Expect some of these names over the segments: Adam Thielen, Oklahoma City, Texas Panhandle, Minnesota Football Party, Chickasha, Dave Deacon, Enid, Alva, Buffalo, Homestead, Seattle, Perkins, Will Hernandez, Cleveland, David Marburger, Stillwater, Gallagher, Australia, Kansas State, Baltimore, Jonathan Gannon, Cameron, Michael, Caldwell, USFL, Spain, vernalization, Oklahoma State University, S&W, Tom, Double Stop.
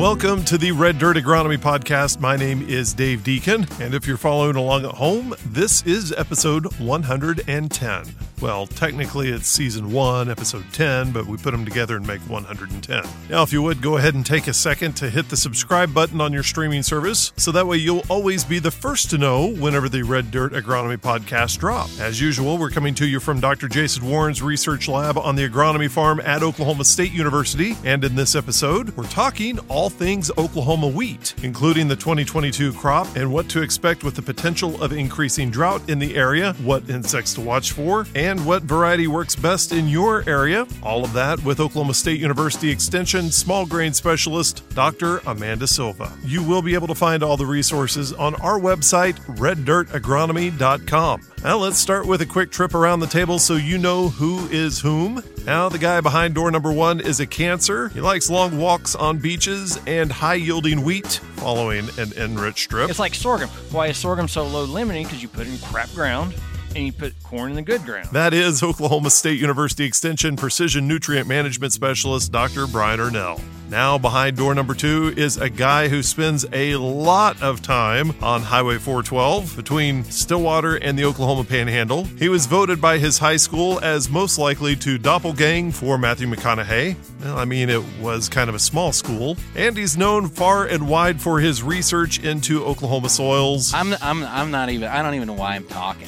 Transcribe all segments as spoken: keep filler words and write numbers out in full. Welcome to the Red Dirt Agronomy Podcast. My name is Dave Deacon, and if you're following along at home, this is episode one hundred ten. Well, technically it's season one, episode ten, but we put them together and make one hundred ten. Now, if you would, go ahead and take a second to hit the subscribe button on your streaming service, so that way you'll always be the first to know whenever the Red Dirt Agronomy Podcast drops. As usual, we're coming to you from Doctor Jason Warren's research lab on the agronomy farm at Oklahoma State University, and in this episode, we're talking all all things Oklahoma wheat, including the twenty twenty-two crop and what to expect with the potential of increasing drought in the area, what insects to watch for, and what variety works best in your area. All of that with Oklahoma State University Extension Small Grain Specialist, Doctor Amanda Silva. You will be able to find all the resources on our website, red dirt agronomy dot com. Now let's start with a quick trip around the table so you know who is whom. Now the guy behind door number one is a Cancer. He likes long walks on beaches and high-yielding wheat following an enriched strip. It's like sorghum. Why is sorghum so low-limiting? Because you put it in crap ground. And you put corn in the good ground. That is Oklahoma State University Extension Precision Nutrient Management Specialist, Doctor Brian Arnall. Now behind door number two is a guy who spends a lot of time on Highway four twelve between Stillwater and the Oklahoma Panhandle. He was voted by his high school as most likely to doppelgang for Matthew McConaughey. Well, I mean, it was kind of a small school. And he's known far and wide for his research into Oklahoma soils. I'm, I'm, I'm not even, I don't even know why I'm talking.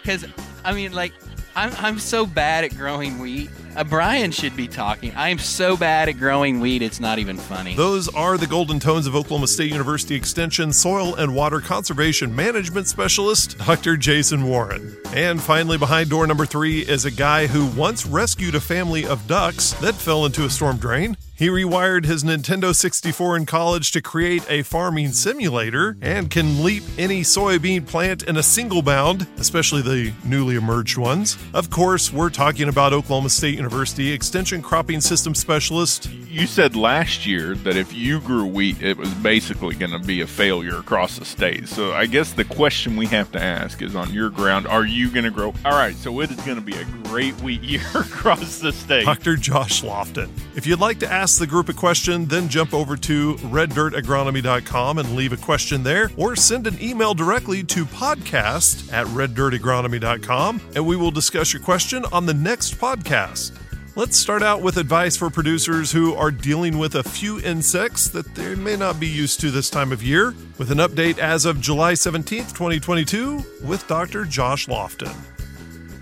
Because, I mean, like, I'm I'm so bad at growing wheat. Uh, Brian should be talking. I'm so bad at growing wheat, it's not even funny. Those are the golden tones of Oklahoma State University Extension Soil and Water Conservation Management Specialist, Doctor Jason Warren. And finally, behind door number three is a guy who once rescued a family of ducks that fell into a storm drain. He rewired his Nintendo sixty-four in college to create a farming simulator and can leap any soybean plant in a single bound, especially the newly emerged ones. Of course, we're talking about Oklahoma State University Extension Cropping System Specialist. You said last year that if you grew wheat, it was basically going to be a failure across the state. So I guess the question we have to ask is, on your ground, are you going to grow? All right, so it is going to be a great wheat year across the state. Doctor Josh Lofton. If you'd like to ask Ask the group a question, then jump over to red dirt agronomy dot com and leave a question there, or send an email directly to podcast at red dirt agronomy dot com, and we will discuss your question on the next podcast. Let's start out with advice for producers who are dealing with a few insects that they may not be used to this time of year, with an update as of July seventeenth, twenty twenty-two, with Doctor Josh Lofton.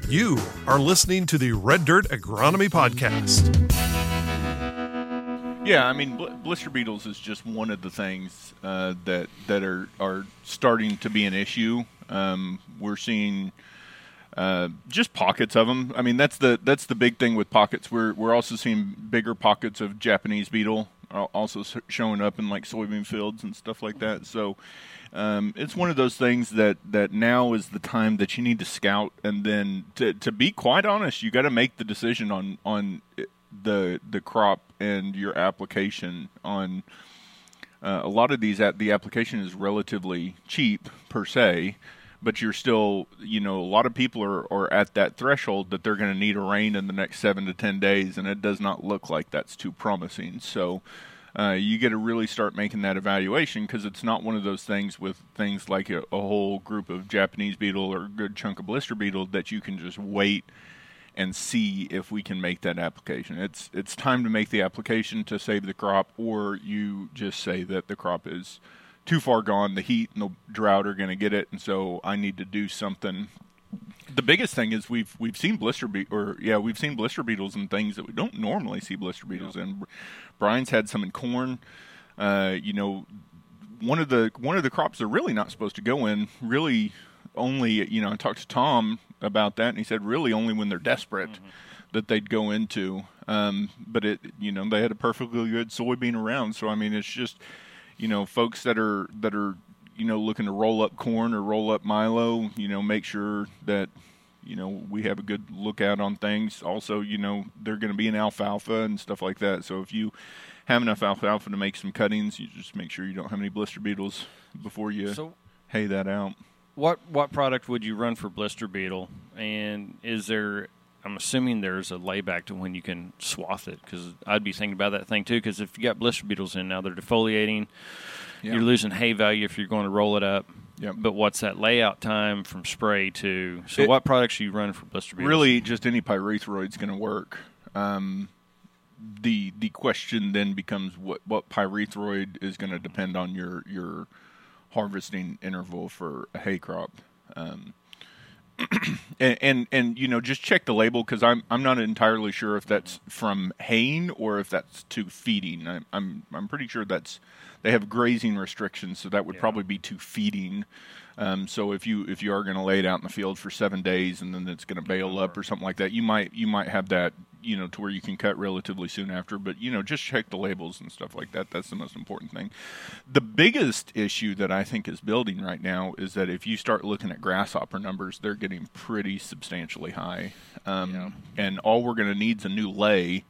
You are listening to the Red Dirt Agronomy Podcast. Yeah, I mean, bl- blister beetles is just one of the things uh, that that are, are starting to be an issue. Um, we're seeing uh, just pockets of them. I mean, that's the that's the big thing with pockets. We're we're also seeing bigger pockets of Japanese beetle also showing up in like soybean fields and stuff like that. So um, it's one of those things that, that now is the time that you need to scout, and then to to be quite honest, you got to make the decision on on. It, the the crop and your application on uh, a lot of these. At the application is relatively cheap per se, but you're still, you know, a lot of people are, are at that threshold that they're going to need a rain in the next seven to ten days, and it does not look like that's too promising. So uh, you got to really start making that evaluation, because it's not one of those things with things like a, a whole group of Japanese beetle or a good chunk of blister beetle that you can just wait and see if we can make that application. It's it's time to make the application to save the crop, or you just say that the crop is too far gone, the heat and the drought are going to get it, and so I need to do something. The biggest thing is we've we've seen blister be- or yeah we've seen blister beetles and things that we don't normally see blister beetles in. Yeah. Brian's had some in corn. Uh, you know, one of the one of the crops they're really not supposed to go in. Really, only, you know, I talked to Tom about that, and he said really only when they're desperate mm-hmm. that they'd go into. Um, but it, you know, they had a perfectly good soybean around. So I mean, it's just, you know, folks that are that are you know looking to roll up corn or roll up milo, you know, make sure that, you know, we have a good lookout on things. Also, you know, they're going to be in alfalfa and stuff like that. So if you have enough alfalfa to make some cuttings, you just make sure you don't have any blister beetles before you so- hay that out. What what product would you run for blister beetle, and is there I'm assuming there's a layback to when you can swath it, because I'd be thinking about that thing too, because if you got blister beetles in now, they're defoliating. Yep. You're losing hay value if you're going to roll it up. Yep. But what's that layout time from spray to... So it, what products are you running for blister beetles? Really, just any pyrethroid is going to work. Um, the the question then becomes what, what pyrethroid is going to depend on your, your harvesting interval for a hay crop. Um, and, and, and, you know, just check the label, because I'm I'm not entirely sure if that's from haying or if that's to feeding. I, I'm I'm pretty sure that's... They have grazing restrictions, so that would yeah. probably be to feeding. Um, so if you if you are going to lay it out in the field for seven days and then it's going to bale up or something like that, you might you might have that, you know, to where you can cut relatively soon after. But, you know, just check the labels and stuff like that. That's the most important thing. The biggest issue that I think is building right now is that if you start looking at grasshopper numbers, they're getting pretty substantially high. Um, yeah. And all we're going to need is a new lay.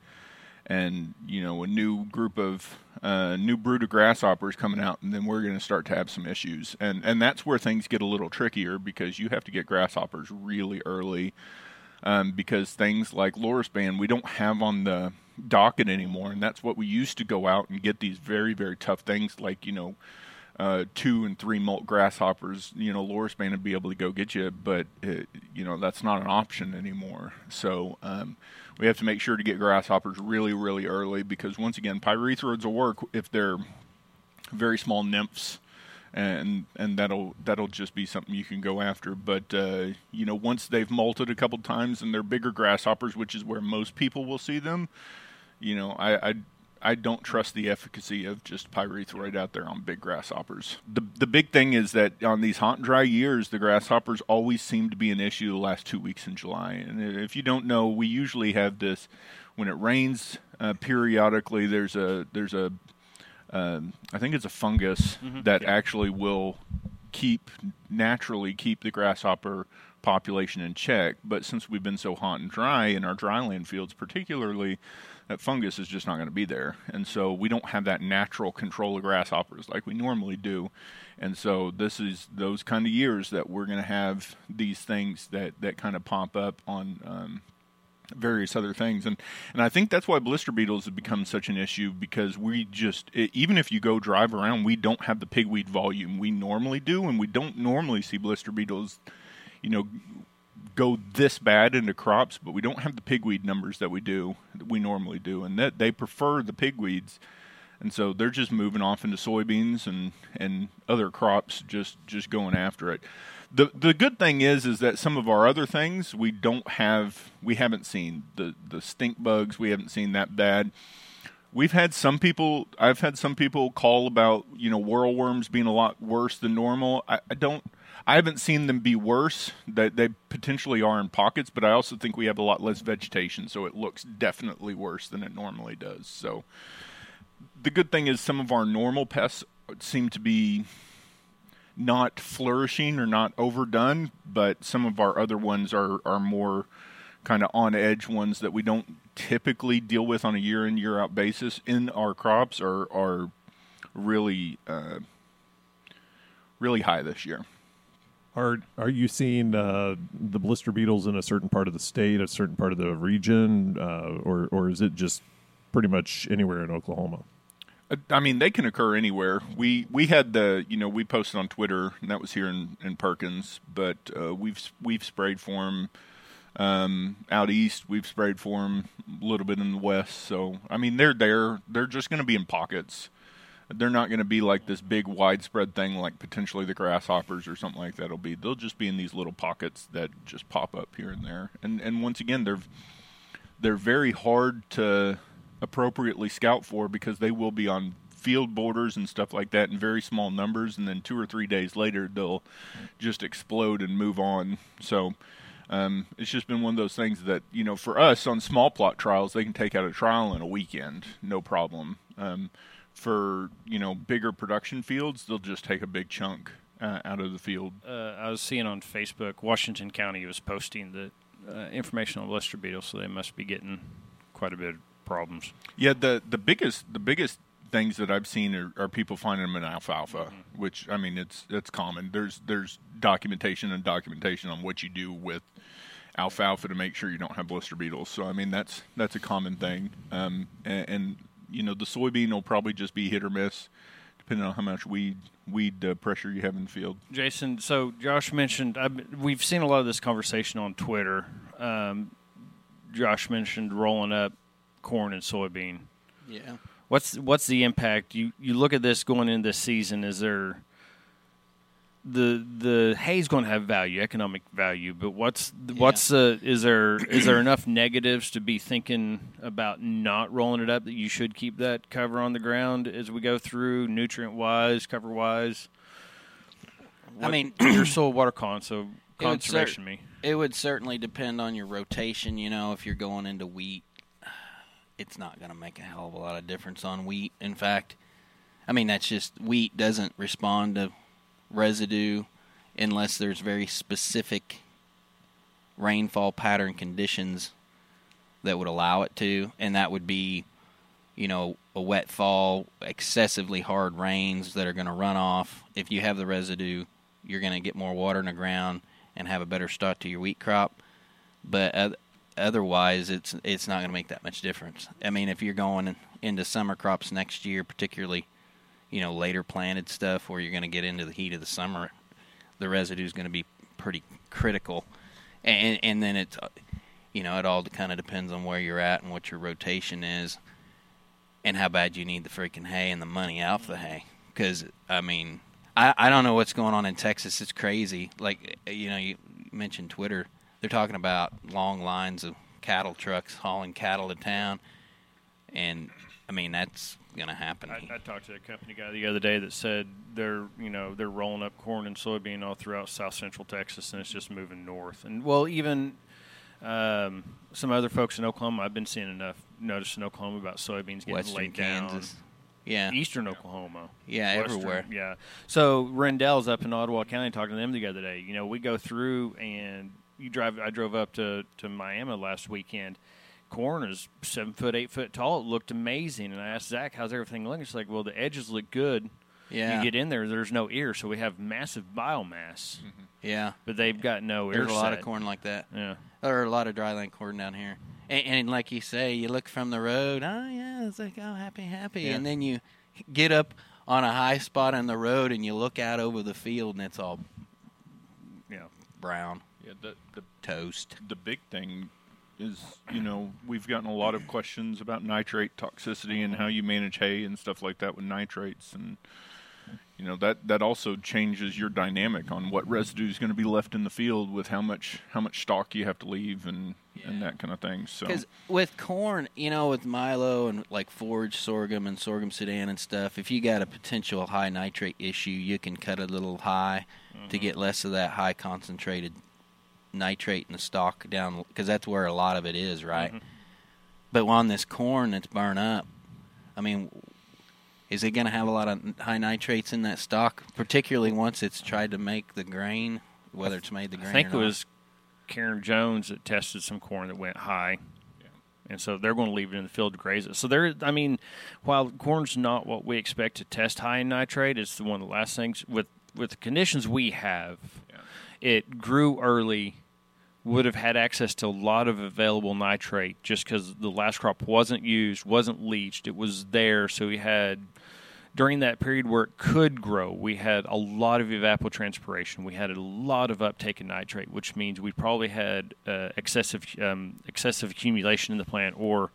And, you know, a new group of, uh, new brood of grasshoppers coming out, and then we're going to start to have some issues. And and that's where things get a little trickier, because you have to get grasshoppers really early, um, because things like Lorsban we don't have on the docket anymore. And that's what we used to go out and get these very, very tough things like, you know, uh, two and three molt grasshoppers, you know, Lorsban would be able to go get you. But, it, you know, that's not an option anymore. So, um we have to make sure to get grasshoppers really, really early, because, once again, pyrethroids will work if they're very small nymphs, and and that'll that'll just be something you can go after. But, uh, you know, once they've molted a couple times and they're bigger grasshoppers, which is where most people will see them, you know, I I, I don't trust the efficacy of just pyrethroid out there on big grasshoppers. The, the big thing is that on these hot and dry years, the grasshoppers always seem to be an issue the last two weeks in July. And if you don't know, we usually have this when it rains uh, periodically. There's a, there's a, uh, I think it's a fungus mm-hmm. that yeah. actually will keep, naturally keep the grasshopper population in check. But since we've been so hot and dry in our dryland fields particularly, that fungus is just not going to be there. And so we don't have that natural control of grasshoppers like we normally do. And so this is those kind of years that we're going to have these things that, that kind of pop up on um, various other things. And, and I think that's why blister beetles have become such an issue, because we just, it, even if you go drive around, we don't have the pigweed volume we normally do. And we don't normally see blister beetles, you know, go this bad into crops, but we don't have the pigweed numbers that we do, that we normally do, and that they prefer the pigweeds, and so they're just moving off into soybeans and, and other crops, just, just going after it. The the good thing is is that some of our other things we don't have, we haven't seen the the stink bugs, we haven't seen that bad. We've had some people, I've had some people call about, you know, whirlworms being a lot worse than normal. I, I don't. I haven't seen them be worse. They, they potentially are in pockets, but I also think we have a lot less vegetation, so it looks definitely worse than it normally does. So the good thing is some of our normal pests seem to be not flourishing or not overdone, but some of our other ones are, are more kind of on-edge ones that we don't typically deal with on a year-in, year-out basis in our crops are, are really, uh, really high this year. Are are you seeing uh, the blister beetles in a certain part of the state, a certain part of the region, uh, or or is it just pretty much anywhere in Oklahoma? I mean, they can occur anywhere. We we had the you know we posted on Twitter, and that was here in, in Perkins, but uh, we've we've sprayed for them um, out east. We've sprayed for them a little bit in the west. So I mean, they're there. They're just going to be in pockets. They're not going to be like this big widespread thing like potentially the grasshoppers or something like that will be. They'll just be in these little pockets that just pop up here and there. And and once again, they're they're very hard to appropriately scout for, because they will be on field borders and stuff like that in very small numbers, and then two or three days later they'll just explode and move on. So um, it's just been one of those things that, you know, for us on small plot trials, they can take out a trial in a weekend, no problem. Um For, you know, bigger production fields, they'll just take a big chunk uh, out of the field. Uh, I was seeing on Facebook, Washington County was posting the uh, information on blister beetles, so they must be getting quite a bit of problems. Yeah, the, the biggest the biggest things that I've seen are, are people finding them in alfalfa, mm-hmm. which, I mean, it's it's common. There's there's documentation and documentation on what you do with alfalfa to make sure you don't have blister beetles. So, I mean, that's that's a common thing. Um, and, and, you know, the soybean will probably just be hit or miss, depending on how much weed weed uh, pressure you have in the field. Jason, so Josh mentioned, I've, we've seen a lot of this conversation on Twitter. Um, Josh mentioned rolling up corn and soybean. Yeah. What's what's the impact? You you look at this going into this season, is there the the hay's going to have value, economic value, but what's yeah. what's the is there is there enough negatives to be thinking about not rolling it up, that you should keep that cover on the ground as we go through, nutrient wise, cover wise? What, I mean, your soil water con, so conservation cer- me. It would certainly depend on your rotation. You know, if you're going into wheat, it's not going to make a hell of a lot of difference on wheat. In fact, I mean, that's just, wheat doesn't respond to residue unless there's very specific rainfall pattern conditions that would allow it to, and that would be, you know, a wet fall, excessively hard rains that are going to run off. If you have the residue, you're going to get more water in the ground and have a better start to your wheat crop. But uh, otherwise, it's it's not going to make that much difference. I mean, if you're going into summer crops next year, particularly, you know, later planted stuff where you're going to get into the heat of the summer, the residue is going to be pretty critical. And and then it's, you know, it all kind of depends on where you're at and what your rotation is and how bad you need the freaking hay and the money out for the hay. Because, I mean, I, I don't know what's going on in Texas. It's crazy. Like, you know, you mentioned Twitter. They're talking about long lines of cattle trucks hauling cattle to town, and I mean that's going to happen. I, I talked to a company guy the other day that said they're you know they're rolling up corn and soybean all throughout South Central Texas, and it's just moving north. And well, even um, some other folks in Oklahoma, I've been seeing enough notice in Oklahoma about soybeans getting Western laid Kansas. down. Yeah, eastern Oklahoma. Yeah, Western, everywhere. Yeah. So Rendell's up in Ottawa County, talking to them the other day. You know, we go through and. You drive. I drove up to, to Miami last weekend. Corn is seven foot, eight foot tall. It looked amazing. And I asked Zach, "How's everything looking?" He's like, "Well, the edges look good." Yeah. You get in there, there's no ear, so we have massive biomass. Mm-hmm. Yeah. But they've got no ear. There's a lot of corn like that. Yeah. There are a lot of dryland corn down here. And, and like you say, you look from the road. Oh yeah, it's like oh happy, happy. Yeah. And then you get up on a high spot on the road and you look out over the field and it's all yeah brown. Yeah, the, the toast. The big thing is, you know, we've gotten a lot of questions about nitrate toxicity and how you manage hay and stuff like that with nitrates. And, you know, that, that also changes your dynamic on what residue is going to be left in the field with how much how much stock you have to leave and, yeah. and that kind of thing. Because so. With corn, you know, with milo and, like, forage sorghum and sorghum sedan and stuff, if you got a potential high nitrate issue, you can cut a little high mm-hmm. to get less of that high concentrated nitrate in the stock down, because that's where a lot of it is, right? Mm-hmm. But on this corn that's burned up, I mean, is it going to have a lot of high nitrates in that stock, particularly once it's tried to make the grain, whether it's made the grain I think or not? It was Karen Jones that tested some corn that went high, yeah. and so they're going to leave it in the field to graze it. So there, I mean, while corn's not what we expect to test high in nitrate, it's one of the last things with, with the conditions we have. Yeah. It grew early, would have had access to a lot of available nitrate just because the last crop wasn't used, wasn't leached. It was there, so we had, during that period where it could grow, we had a lot of evapotranspiration. We had a lot of uptake in nitrate, which means we probably had uh, excessive um, excessive accumulation in the plant or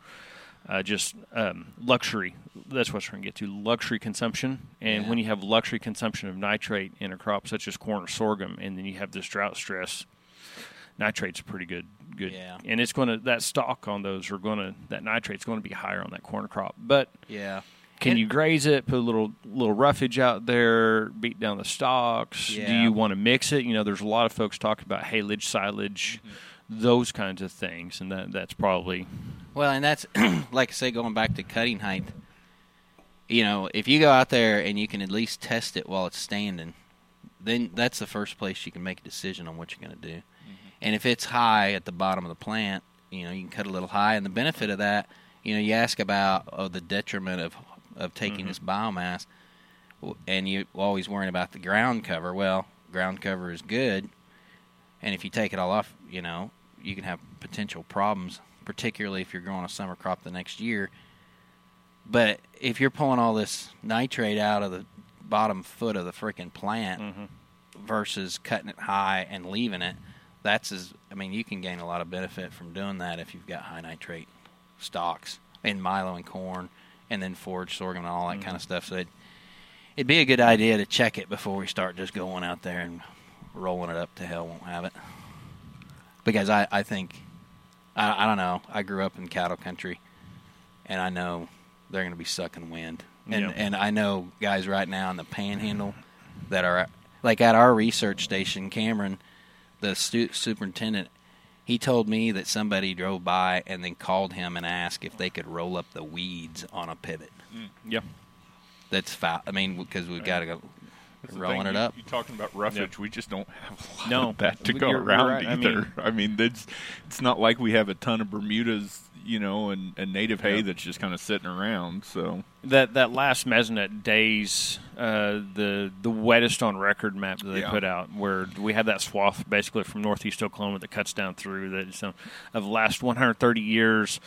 uh, just um, luxury. That's what we're going to get to, luxury consumption. And yeah. when you have luxury consumption of nitrate in a crop such as corn or sorghum, and then you have this drought stress, nitrate's pretty good, good, yeah. and it's going to that stock on those are going to that nitrate's going to be higher on that corn crop. But yeah, can and, you graze it? Put a little little roughage out there, beat down the stalks. Yeah. Do you want to mix it? You know, there's a lot of folks talking about haylage, silage, mm-hmm. those kinds of things, and that that's probably well, and that's like I say, going back to cutting height. You know, if you go out there and you can at least test it while it's standing, then that's the first place you can make a decision on what you're going to do. And if it's high at the bottom of the plant, you know, you can cut a little high. And the benefit of that, you know, you ask about oh, the detriment of of taking mm-hmm. this biomass, and you're always worrying about the ground cover. Well, ground cover is good, and if you take it all off, you know, you can have potential problems, particularly if you're growing a summer crop the next year. But if you're pulling all this nitrate out of the bottom foot of the freaking plant mm-hmm. versus cutting it high and leaving it, that's as I mean, you can gain a lot of benefit from doing that if you've got high nitrate stocks in milo and corn and then forage sorghum and all that mm-hmm. kind of stuff. So it, it'd be a good idea to check it before we start just going out there and rolling it up to hell won't have it. Because I, I think, I, I don't know, I grew up in cattle country, and I know they're going to be sucking wind. And yep. and I know guys right now in the panhandle that are, like at our research station, Cameron, the stu- superintendent, he told me that somebody drove by and then called him and asked if they could roll up the weeds on a pivot. Mm. Yeah. That's foul. I mean, because we've right. got to go. That's rolling it you, up. You're talking about roughage. Yeah. We just don't have a lot no. of that to go you're, around right. either. I mean, I mean it's, it's not like we have a ton of Bermudas, you know, and, and native hay yeah. that's just kind of sitting around. So that that last Mesonet days, uh, the the wettest on record map that they yeah. put out, where we have that swath basically from northeast Oklahoma that cuts down through that is, um, of the last one hundred thirty years.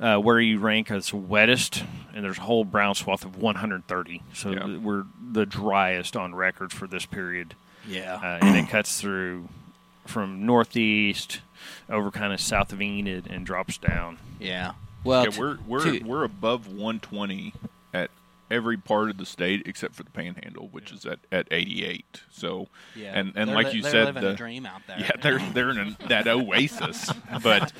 Uh, where you rank as wettest, and there's a whole brown swath of one hundred thirty. So yeah. th- we're the driest on record for this period. Yeah. Uh, and it cuts through from northeast over kind of south of Enid and drops down. Yeah. Well, yeah, we're we're t- we're above one twenty at every part of the state except for the Panhandle, which yeah. is at, at eighty-eight. So, yeah. and, and like li- you they're said, living the, a dream out there. Yeah, they're they're in a, that oasis. But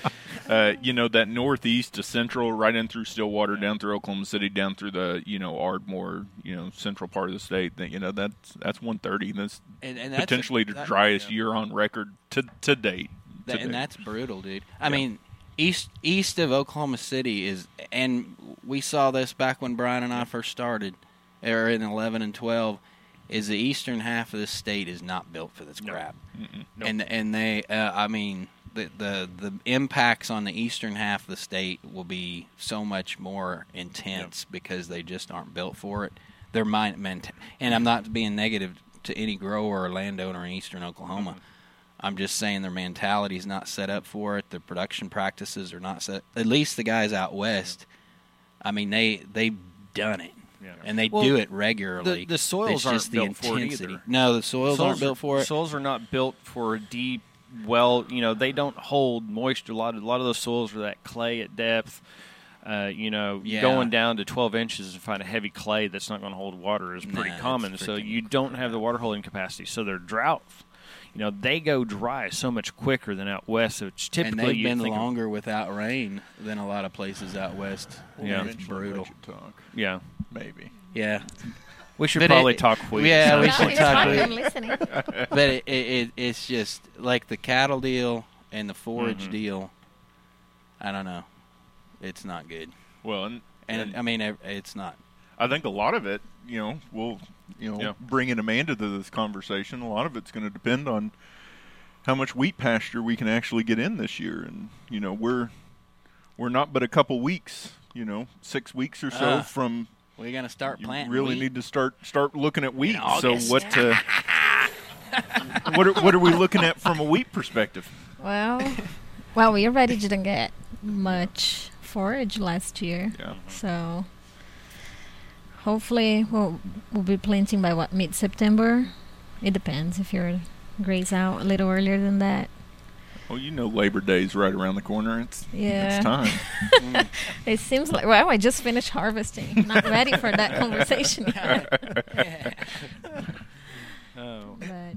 uh, you know, that northeast to central, right in through Stillwater, yeah. down through Oklahoma City, down through the you know Ardmore, you know central part of the state. That you know that's that's one thirty. That's, and, and that's potentially a, that, the driest yeah. year on record to to date. To that, date. And that's brutal, dude. I yeah. mean. East east of Oklahoma City is, and we saw this back when Brian and I first started, or in eleven and twelve, is the eastern half of this state is not built for this crap. No. Nope. And and they, uh, I mean, the, the the impacts on the eastern half of the state will be so much more intense yep. because they just aren't built for it. They're mind meant, and I'm not being negative to any grower or landowner in eastern Oklahoma. Mm-hmm. I'm just saying their mentality is not set up for it. Their production practices are not set. At least the guys out west, I mean, they they've done it, yeah. and they well, do it regularly. The, the soils aren't built intensity. for it either. No, the soils, soils aren't built for it. Soils are not built for a deep well. You know, they don't hold moisture. A lot of a lot of those soils are that clay at depth. Uh, you know, yeah. going down to twelve inches and find a heavy clay that's not going to hold water is pretty nah, common. So you don't have the water holding capacity. So they're drought. You know, they go dry so much quicker than out west, which typically and they've you been think longer of, without rain than a lot of places out west. Well, yeah, it's brutal. Talk. Yeah, maybe. Yeah, we should but probably it, talk wheat. Yeah, we should talk wheat. I'm listening. But it, it, it, it's just like the cattle deal and the forage mm-hmm. deal. I don't know. It's not good. Well, and, and, and I mean, it, it's not. I think a lot of it, you know, will. You know, yeah. bringing Amanda to this conversation, a lot of it's going to depend on how much wheat pasture we can actually get in this year. And, you know, we're we're not but a couple weeks, you know, six weeks or so uh, from. We're going to start planting You really wheat. Need to start start looking at wheat. So what, uh, what, are, what are we looking at from a wheat perspective? Well, well, we already didn't get much forage last year, yeah. so... Hopefully, we'll, we'll be planting by, what, mid-September? It depends if you're graze out a little earlier than that. Well, you know Labor Day's right around the corner. It's, yeah. it's time. mm. It seems like, well, I just finished harvesting. Not ready for that conversation yet. yeah. oh. but.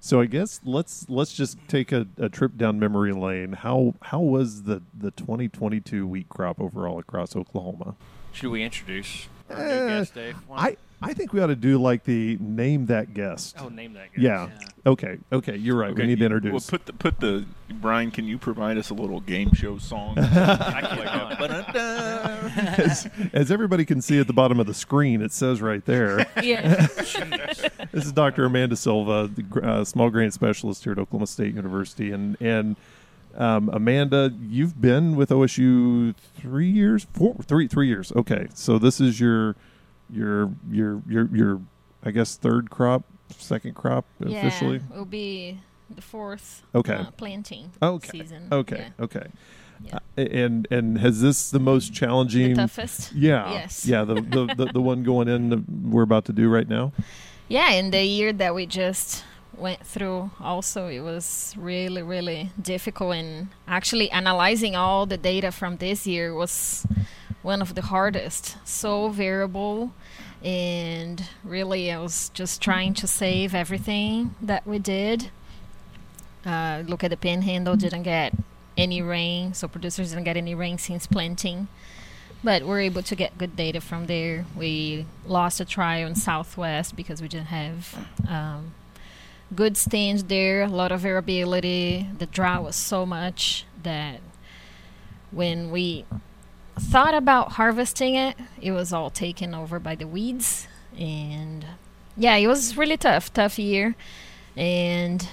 So I guess let's let's just take a, a trip down memory lane. How how was the, the twenty twenty-two wheat crop overall across Oklahoma? Should we introduce... Uh, Dave, I, I think we ought to do like the name that guest. Oh, name that guest. Yeah. yeah. Okay. Okay. You're right. Okay. We need to introduce. Well, put the put the Brian. Can you provide us a little game show song? I like as, as everybody can see at the bottom of the screen, it says right there. Yeah. This is Doctor Amanda Silva, the uh, small grain specialist here at Oklahoma State University, and and. Um, Amanda, you've been with O S U three years, four, three, three years. Okay, so this is your, your, your, your, your, I guess third crop, second crop yeah, officially. It'll be the fourth okay. uh, planting okay. season. Okay, yeah. okay. Yeah. Uh, and and has this the most challenging? The toughest? Yeah. Yes. Yeah, the, the, the, the one going in the, we're about to do right now? Yeah, and the year that we just went through also, it was really, really difficult. And actually analyzing all the data from this year was one of the hardest. So variable. And really, I was just trying to save everything that we did. Uh, look at the Panhandle, didn't get any rain, so producers didn't get any rain since planting. But we're able to get good data from there. We lost a trial in Southwest because we didn't have um, good stands there, a lot of variability. The drought was so much that when we thought about harvesting it, it was all taken over by the weeds. And yeah, it was really tough, tough year. And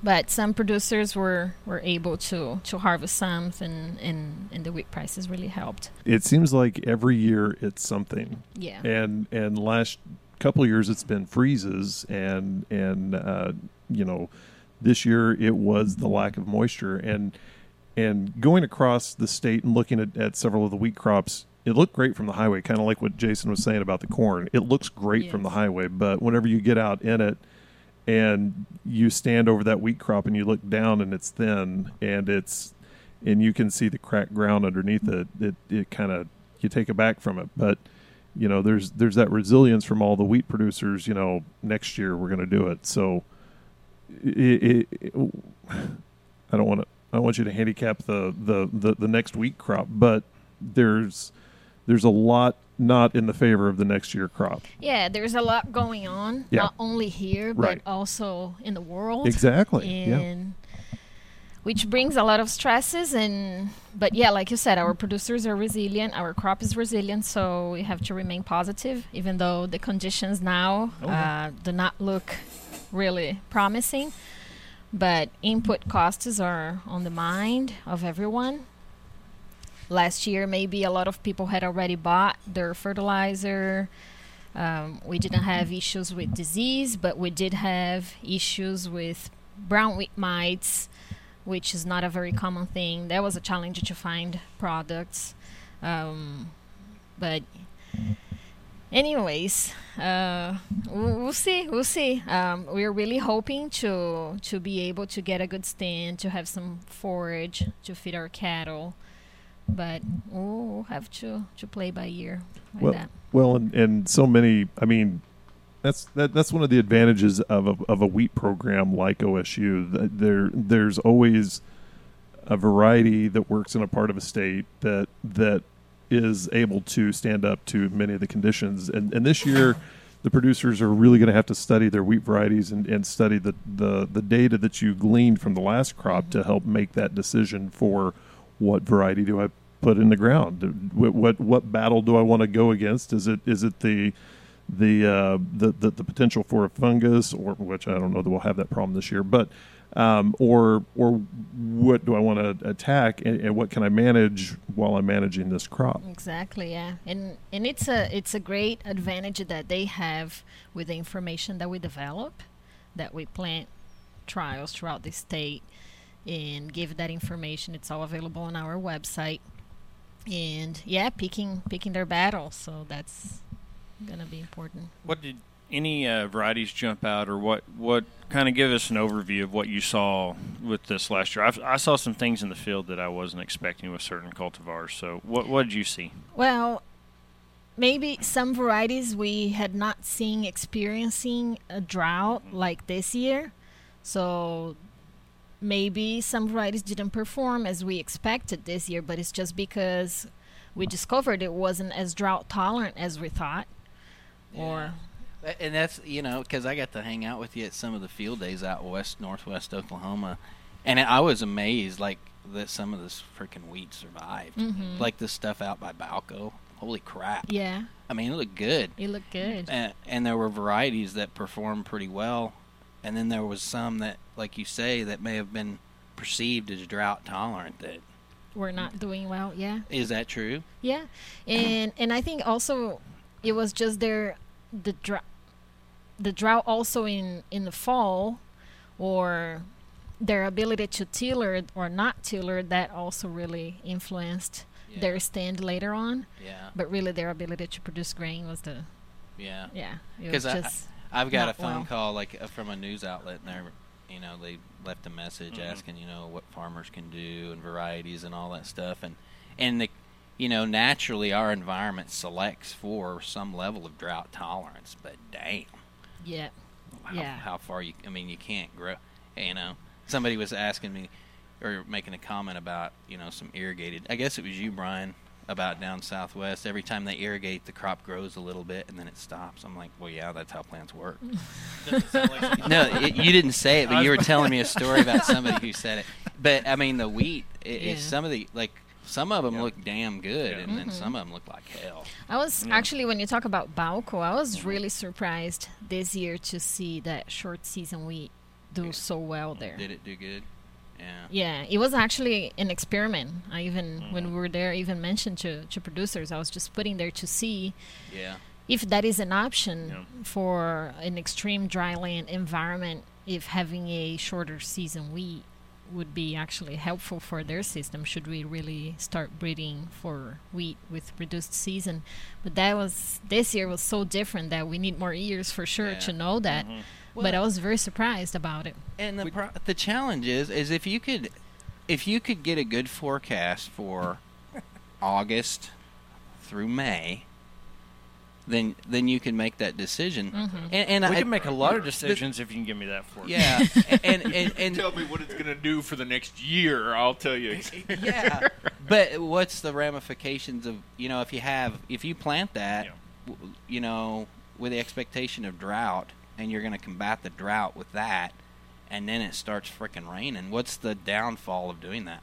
but some producers were, were able to, to harvest something, and, and the wheat prices really helped. It seems like every year it's something. Yeah. And and last couple of years it's been freezes, and and uh, you know, this year it was the lack of moisture. And And going across the state and looking at, at several of the wheat crops, it looked great from the highway, kind of like what Jason was saying about the corn. It looks great yes. from the highway, but whenever you get out in it and you stand over that wheat crop and you look down and it's thin and it's and you can see the cracked ground underneath it, it, it kind of, you take aback from it. But, you know, there's there's that resilience from all the wheat producers, you know, next year we're going to do it. So it, it, it, I don't want to. I don't want you to handicap the, the, the, the next wheat crop, but there's there's a lot not in the favor of the next year crop. Yeah, there's a lot going on, yeah. not only here, right. but also in the world. Exactly. And yeah. Which brings a lot of stresses. And but yeah, like you said, our producers are resilient, our crop is resilient, so we have to remain positive, even though the conditions now oh, yeah. uh, do not look really promising. But input costs are on the mind of everyone. Last year, maybe a lot of people had already bought their fertilizer. Um, we didn't have issues with disease, but we did have issues with brown wheat mites, which is not a very common thing. That was a challenge to find products. Um, but anyways, uh, we'll see, we'll see. Um, we're really hoping to to be able to get a good stand, to have some forage to feed our cattle, but we'll have to, to play by ear like well, that. Well, and, and so many, I mean, that's that, that's one of the advantages of a, of a wheat program like O S U. There, there's always a variety that works in a part of a state that that. is able to stand up to many of the conditions. And, and this year, the producers are really going to have to study their wheat varieties and, and study the, the, the data that you gleaned from the last crop to help make that decision for what variety do I put in the ground? What what, what battle do I want to go against? Is it is it the the, uh, the the the potential for a fungus, or which I don't know that we'll have that problem this year, but Um, or or what do I want to attack, and, and what can I manage while I'm managing this crop? Exactly, yeah, and and it's a it's a great advantage that they have with the information that we develop, that we plant trials throughout the state, and give that information. It's all available on our website, and yeah, picking picking their battles. So that's gonna be important. What did any uh, varieties jump out, or what what? Kind of give us an overview of what you saw with this last year. I've, I saw some things in the field that I wasn't expecting with certain cultivars. So what what did you see? Well, maybe some varieties we had not seen experiencing a drought like this year. So maybe some varieties didn't perform as we expected this year, but it's just because we discovered it wasn't as drought tolerant as we thought. Yeah. Or... And that's, you know, because I got to hang out with you at some of the field days out west, northwest Oklahoma. And I was amazed, like, that some of this freaking wheat survived. Mm-hmm. Like this stuff out by Balco. Holy crap. Yeah. I mean, it looked good. It looked good. And, and there were varieties that performed pretty well. And then there was some that, like you say, that may have been perceived as drought tolerant that were not doing well, yeah. Is that true? Yeah. And, and I think also it was just their... The, dr- the drought also in, in the fall or their ability to tiller or not tiller, that also really influenced yeah. their stand later on. Yeah. But really their ability to produce grain was the... Yeah. Yeah. Because I've got a phone well. call like uh, from a news outlet, and they're, you know, they left a message mm-hmm. asking, you know, what farmers can do and varieties and all that stuff. And, and the, you know, naturally our environment selects for some level of drought tolerance, but damn. Yeah. How, yeah. how far you, I mean, you can't grow, you know. Somebody was asking me or making a comment about, you know, some irrigated, I guess it was you, Brian, about down southwest. Every time they irrigate, the crop grows a little bit, and then it stops. I'm like, well, yeah, that's how plants work. Like no, it, you didn't say it, but you were telling me a story about somebody who said it. But, I mean, the wheat, it, yeah. it's some of the, like, some of them yep. look damn good, yep. and mm-hmm. then some of them look like hell. I was, yeah. actually, when you talk about Balco, I was mm-hmm. really surprised this year to see that short season wheat do yeah. so well there. Did it do good? Yeah. Yeah, it was actually an experiment. I even mm-hmm. when we were there, even mentioned to, to producers, I was just putting there to see yeah. if that is an option yeah. for an extreme dryland environment, if having a shorter season wheat would be actually helpful for their system. Should we really start breeding for wheat with reduced season? But that was, this year was so different that we need more ears for sure yeah. to know that. Mm-hmm. Well, but I was very surprised about it. And the pro- the challenge is is if you could if you could get a good forecast for August through May, then then you can make that decision. Mm-hmm. And, and we I, can make a lot of decisions th- if you can give me that forecast. Yeah, and, and, and, and, and tell me what it's going to do for the next year. I'll tell you. Yeah, but what's the ramifications of, you know, if you have if you plant that, yeah. w- you know, with the expectation of drought, and you're going to combat the drought with that, and then it starts freaking raining. What's the downfall of doing that?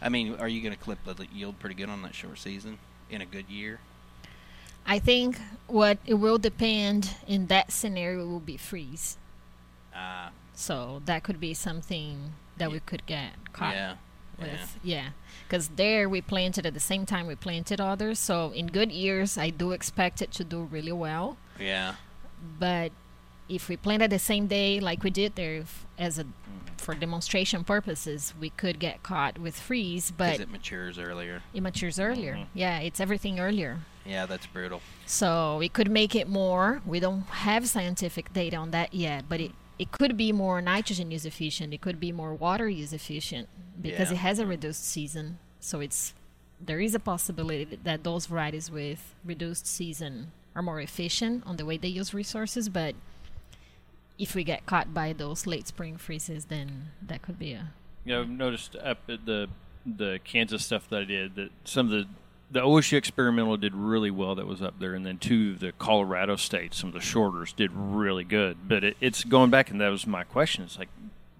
I mean, are you going to clip the yield pretty good on that short season in a good year? I think what it will depend in that scenario will be freeze. Uh, so that could be something that yeah. we could get caught yeah. with. Yeah, because yeah. there we planted at the same time we planted others. So in good years, I do expect it to do really well. Yeah. But if we planted the same day like we did there, if, as a for demonstration purposes, we could get caught with freeze. Because it matures earlier. It matures earlier. Mm-hmm. Yeah, it's everything earlier. Yeah, that's brutal. So it could make it more. We don't have scientific data on that yet, but it, it could be more nitrogen use efficient. It could be more water use efficient because yeah. it has a reduced season. So it's there is a possibility that those varieties with reduced season are more efficient on the way they use resources, but if we get caught by those late spring freezes, then that could be a... Yeah, I've noticed up at the the Kansas stuff that I did that some of the, the O S U experimental did really well that was up there, and then two of the Colorado states, some of the shorters, did really good. But it, it's going back, and that was my question. It's like,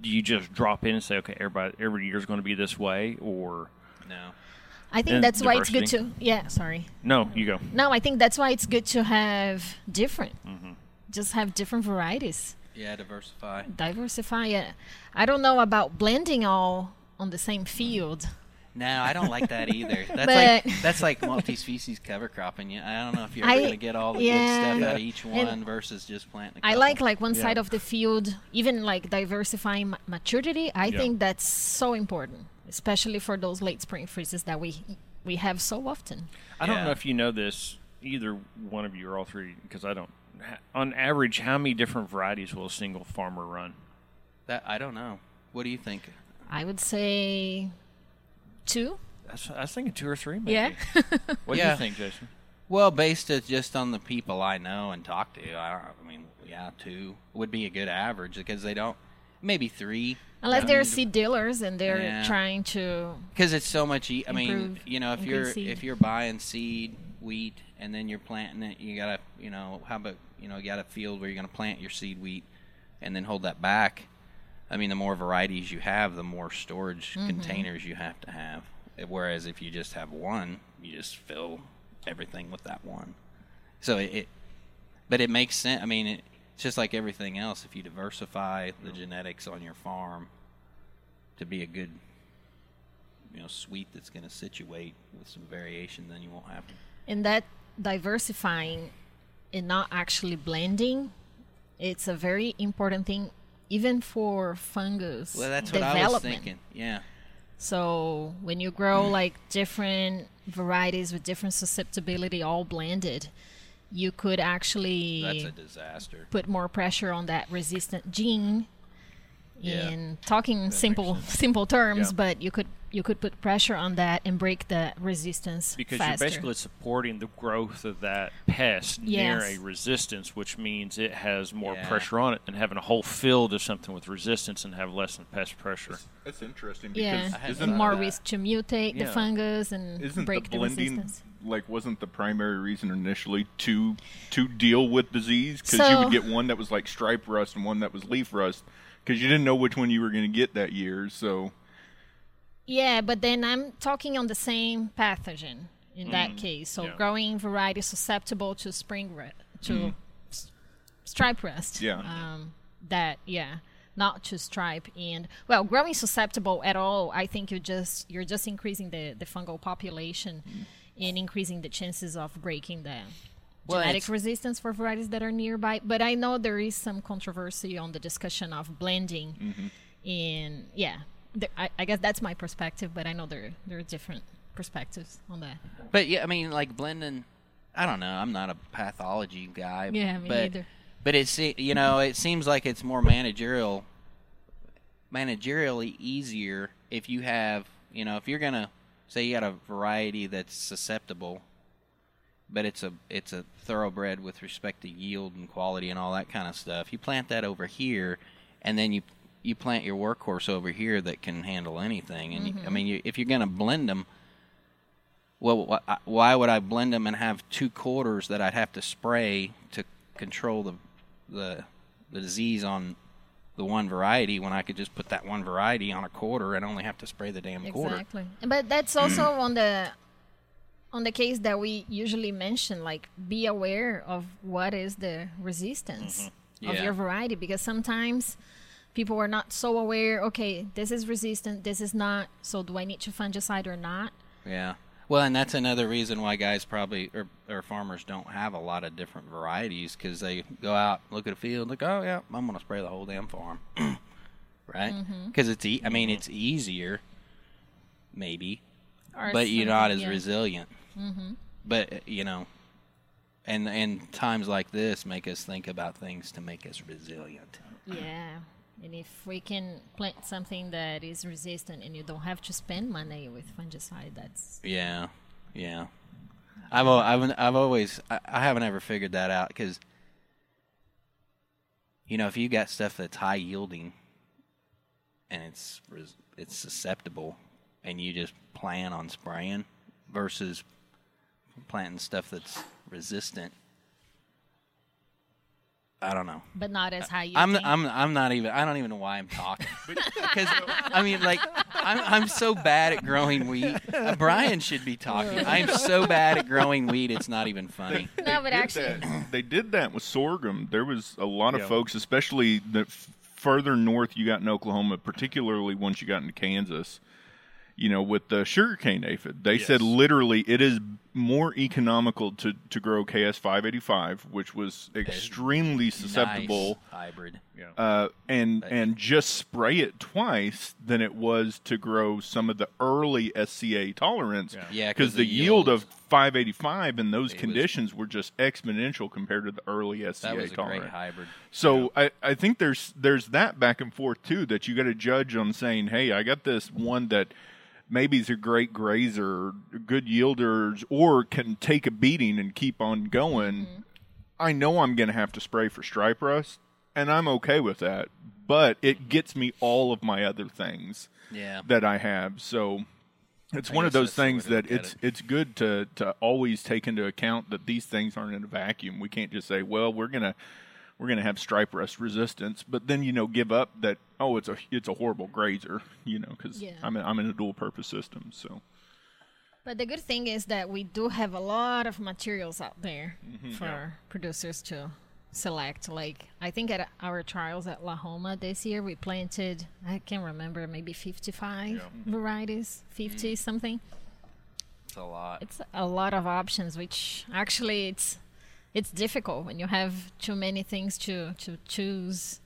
do you just drop in and say, okay, everybody, every year is going to be this way, or... No. I think that's diversity. Why it's good to... Yeah, sorry. No, you go. No, I think that's why it's good to have different. Mm-hmm. Just have different varieties. Yeah, diversify. Diversify, yeah. I don't know about blending all on the same field. No, I don't like that either. That's but like that's like multi-species cover cropping. I don't know if you're ever going to get all the yeah. good stuff out of each one and versus just planting a couple. I like like one yeah. side of the field, even like diversifying ma- maturity. I yeah. think that's so important, especially for those late spring freezes that we we have so often. I yeah. don't know if you know this, either one of you or all three, because I don't. On average, how many different varieties will a single farmer run? That I don't know. What do you think? I would say two. That's, I was thinking two or three, maybe. Yeah. What yeah. do you think, Jason? Well, based just on the people I know and talk to, I, don't, I mean, yeah, two would be a good average because they don't, maybe three. Unless they're seed dealers and they're yeah. trying to. Because it's so much. E- I mean, you know, if you're seed. if you're buying seed wheat and then you're planting it, you gotta, you know, how about, you know, you got a field where you're gonna plant your seed wheat and then hold that back. I mean, the more varieties you have, the more storage mm-hmm. containers you have to have. Whereas if you just have one, you just fill everything with that one. So it, it but it makes sense. I mean, it, it's just like everything else. If you diversify the yeah. genetics on your farm to be a good, you know, suite that's gonna situate with some variation, then you won't have to. And that diversifying and not actually blending, it's a very important thing even for fungus. Well, that's what I was thinking. Yeah. So when you grow mm. like different varieties with different susceptibility all blended, you could actually that's a disaster. Put more pressure on that resistant gene. Yeah. In talking that simple simple terms, yeah. but you could you could put pressure on that and break the resistance because faster. You're basically supporting the growth of that pest yes. near a resistance, which means it has more yeah. pressure on it than having a whole field of something with resistance and have less than pest pressure. That's, that's interesting because yeah. isn't more risk to mutate yeah. the fungus and isn't break the, blending, the resistance. Like, wasn't the primary reason initially to to deal with disease? Because so, you would get one that was like stripe rust and one that was leaf rust. Because you didn't know which one you were going to get that year, so... Yeah, but then I'm talking on the same pathogen in mm, that case. So yeah. growing variety susceptible to spring rust, to mm. s- stripe rust. Yeah. Um, that, yeah, not to stripe. And, well, growing susceptible at all, I think you're just, you're just increasing the, the fungal population mm. and increasing the chances of breaking the... Well, genetic resistance for varieties that are nearby, but I know there is some controversy on the discussion of blending. Mm-hmm. And yeah, th- I, I guess that's my perspective, but I know there there are different perspectives on that. But yeah, I mean, like blending, I don't know. I'm not a pathology guy. Yeah, me but, either. But it's you know, it seems like it's more managerial, managerially easier if you have you know if you're gonna say you got a variety that's susceptible. But it's a it's a thoroughbred with respect to yield and quality and all that kind of stuff. You plant that over here, and then you you plant your workhorse over here that can handle anything. And mm-hmm. you, I mean, you, if you're going to blend them, well, wh- why would I blend them and have two quarters that I'd have to spray to control the the, the disease on the one variety when I could just put that one variety on a quarter and only have to spray the damn exactly. quarter? Exactly. But that's also on the. On the case that we usually mention, like, be aware of what is the resistance mm-hmm. yeah. of your variety, because sometimes people are not so aware, okay, this is resistant, this is not, so do I need to fungicide or not? Yeah. Well, and that's another reason why guys probably, or, or farmers don't have a lot of different varieties, because they go out, look at a field, look, oh, yeah, I'm going to spray the whole damn farm, right? Because mm-hmm. it's, e- I mean, it's easier, maybe, but you're not as yeah. resilient. Mm-hmm. But, you know, and and times like this make us think about things to make us resilient. Yeah, and if we can plant something that is resistant and you don't have to spend money with fungicide, that's... Yeah, yeah. I've I've, I've always, I, I haven't ever figured that out because, you know, if you got stuff that's high yielding and it's it's susceptible and you just plan on spraying versus... planting stuff that's resistant. I don't know. But not as high yielding. I'm, I'm, I'm not even, I don't even know why I'm talking. Because, I mean, like, I'm, I'm so bad at growing wheat. Uh, Brian should be talking. I'm so bad at growing wheat, it's not even funny. They, they no, but actually. That. They did that with sorghum. There was a lot of yeah. folks, especially the f- further north you got in Oklahoma, particularly once you got into Kansas. You know, with the sugarcane aphid, they yes. said literally it is more economical to, to grow K S five eighty-five, which was extremely susceptible. Nice hybrid. Uh, and, nice. and just spray it twice than it was to grow some of the early S C A tolerants. Yeah, because yeah, the, the yield, yield of five eighty-five in those conditions was, were just exponential compared to the early S C A that was a tolerant. Great hybrid. So yeah. I, I think there's there's that back and forth, too, that you got to judge on saying, hey, I got this one that... maybe he's a great grazer, good yielders, or can take a beating and keep on going. Mm-hmm. I know I'm going to have to spray for stripe rust, and I'm okay with that. But it gets me all of my other things yeah. that I have. So it's I one of those things that it's it. it's good to, to always take into account that these things aren't in a vacuum. We can't just say, well, we're going to... we're going to have stripe rust resistance, but then, you know, give up that, oh, it's a it's a horrible grazer, you know, because yeah. I'm, I'm in a dual-purpose system, so. But the good thing is that we do have a lot of materials out there mm-hmm, for yeah. producers to select. Like, I think at our trials at La Homa this year, we planted, I can't remember, maybe fifty-five yeah. varieties, fifty mm-hmm. something. It's a lot. It's a lot of options, which actually it's... It's difficult when you have too many things to, to choose.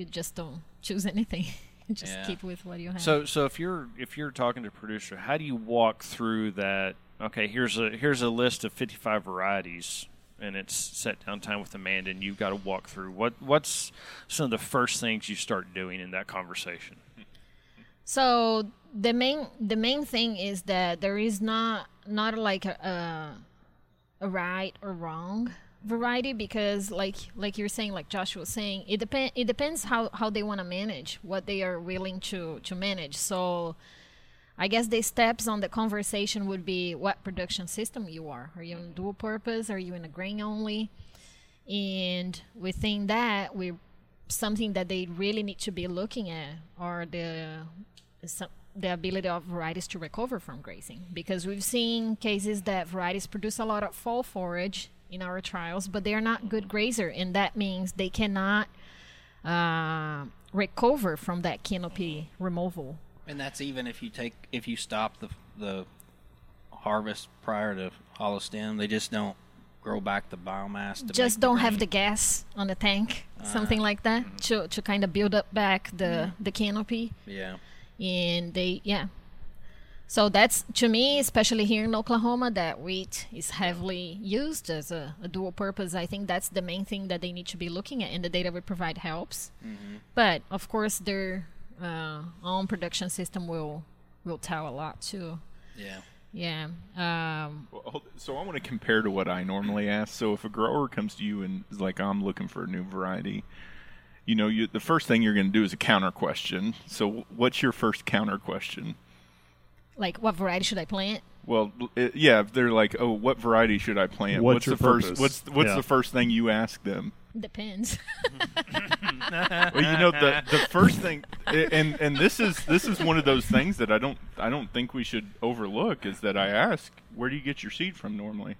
you just don't choose anything. Just yeah. keep with what you have. So, so if you're if you're talking to a producer, how do you walk through that? Okay, here's a here's a list of fifty-five varieties, and it's set down time with Amanda, and you've got to walk through. What what's some of the first things you start doing in that conversation? So the main the main thing is that there is not not like a a right or wrong variety, because like like you're saying, like Josh was saying, it depend it depends how, how they want to manage, what they are willing to, to manage. So I guess the steps on the conversation would be what production system you are. Are you on dual purpose? Are you in a grain only? And within that, we something that they really need to be looking at are the some, the ability of varieties to recover from grazing, because we've seen cases that varieties produce a lot of fall forage in our trials, but they are not good grazer, and that means they cannot uh, recover from that canopy removal. And that's even if you take if you stop the the harvest prior to hollow stem, they just don't grow back the biomass. To just don't have the gas on the tank, uh, something like that, mm-hmm. to to kind of build up back the mm-hmm. the canopy. Yeah, and they yeah. So that's, to me, especially here in Oklahoma, that wheat is heavily used as a, a dual purpose. I think that's the main thing that they need to be looking at, and the data we provide helps. Mm-hmm. But of course, their uh, own production system will will tell a lot too. Yeah. Yeah. Um, well, so I want to compare to what I normally ask. So if a grower comes to you and is like, "I'm looking for a new variety," you know, you, the first thing you're going to do is a counter question. So what's your first counter question? Like, what variety should I plant? Well, it, yeah, if they're like, "Oh, what variety should I plant?" What's, what's your the purpose? first? What's what's yeah. the first thing you ask them? Depends. Well, you know, the the first thing, and and this is this is one of those things that I don't I don't think we should overlook, is that I ask, where do you get your seed from normally?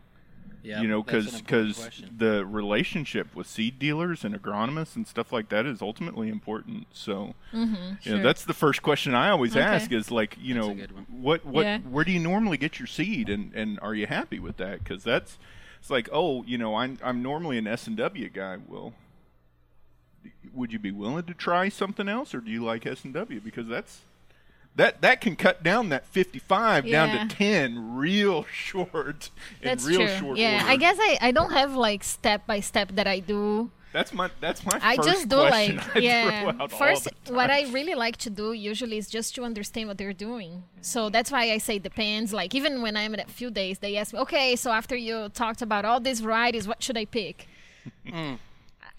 Yeah, you know, because because the relationship with seed dealers and agronomists and stuff like that is ultimately important. So, mm-hmm, you sure. know, that's the first question I always okay. ask is like, you that's know, what what yeah. where do you normally get your seed, and and are you happy with that? Because that's. It's like, oh, you know, I'm I'm normally an S and W guy. Well, would you be willing to try something else, or do you like S and W? Because that's that that can cut down that fifty-five yeah. down to ten real short. That's real true. Short yeah, order. I guess I, I don't have like step by step that I do. That's my that's my. I first just do question like I yeah. throw out first, all the time. What I really like to do usually is just to understand what they're doing. So that's why I say depends. Like even when I'm in a few days, they ask me, okay, so after you talked about all these varieties, what should I pick? Mm.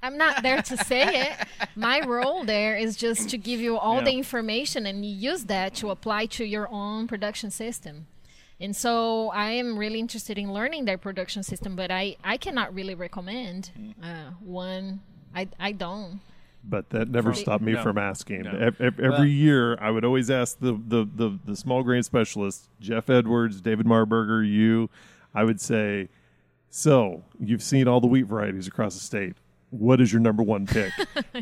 I'm not there to say it. My role there is just to give you all yeah. the information, and you use that to apply to your own production system. And so I am really interested in learning their production system, but I, I cannot really recommend uh, one. I I don't. But that never stopped me no. from asking. No. E- every well, year, I would always ask the, the, the, the small grain specialists, Jeff Edwards, David Marburger, you, I would say, so you've seen all the wheat varieties across the state. What is your number one pick?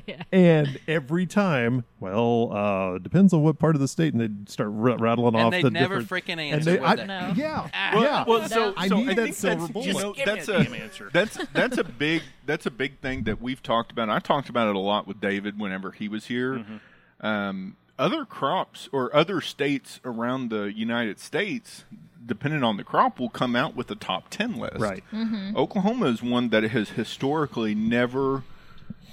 yeah. And every time, well, uh, depends on what part of the state, and they'd start r- rattling and off the different. Freaking and they never freaking answer. No. Yeah, ah, well, yeah. Well, so, so I need I that silver bullet. You know, that's a, a that's that's a big that's a big thing that we've talked about. I talked about it a lot with David whenever he was here. Mm-hmm. Um, other crops or other states around the United States, depending on the crop, will come out with a top ten list. Right. Mm-hmm. Oklahoma is one that has historically never,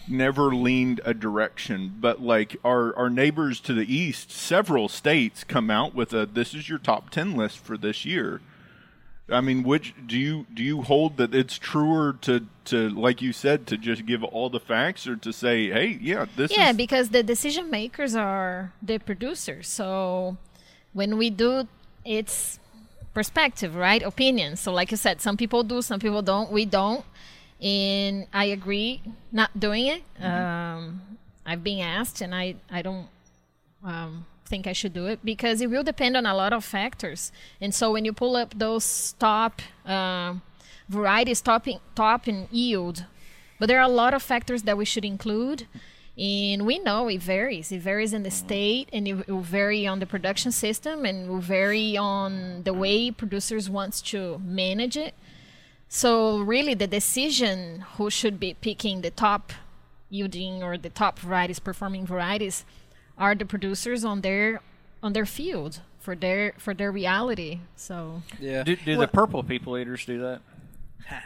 never leaned a direction. But like our, our neighbors to the east, several states come out with a this is your top ten list for this year. I mean, which do you do you hold that it's truer to, to like you said, to just give all the facts, or to say, hey, yeah, this yeah, is... Yeah, because the decision makers are the producers. So when we do, it's perspective, right? Opinion. So like you said, some people do, some people don't. We don't. And I agree not doing it. Mm-hmm. Um, I've been asked, and I, I don't... Um, think I should do it, because it will depend on a lot of factors. And so when you pull up those top uh, varieties, top in, top in yield, but there are a lot of factors that we should include, and we know it varies. It varies in the state, and it will vary on the production system, and will vary on the way producers wants to manage it. So really the decision who should be picking the top yielding or the top varieties, performing varieties, are the producers on their on their field for their for their reality. So yeah, do, do well, the purple people eaters do that?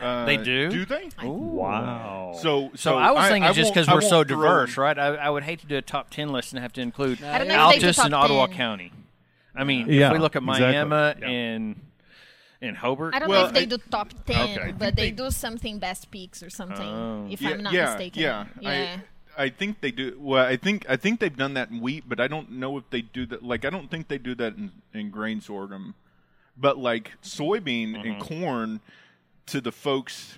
Uh, they do. Do they? Ooh. Wow. So, so, so I was thinking I, I just because we're so diverse, throw. right? I, I would hate to do a top ten list and have to include uh, Altus and Ottawa County. I mean, yeah, if we look at Miami exactly. yeah. and and Hobart. I don't well, know if they I, do top ten, okay. but they, they do something best peaks or something. Oh. If yeah, I'm not yeah, mistaken. Yeah. Yeah. I, I think they do. Well, I think I think they've done that in wheat, but I don't know if they do that. Like, I don't think they do that in, in grain sorghum, but like soybean mm-hmm. and corn. To the folks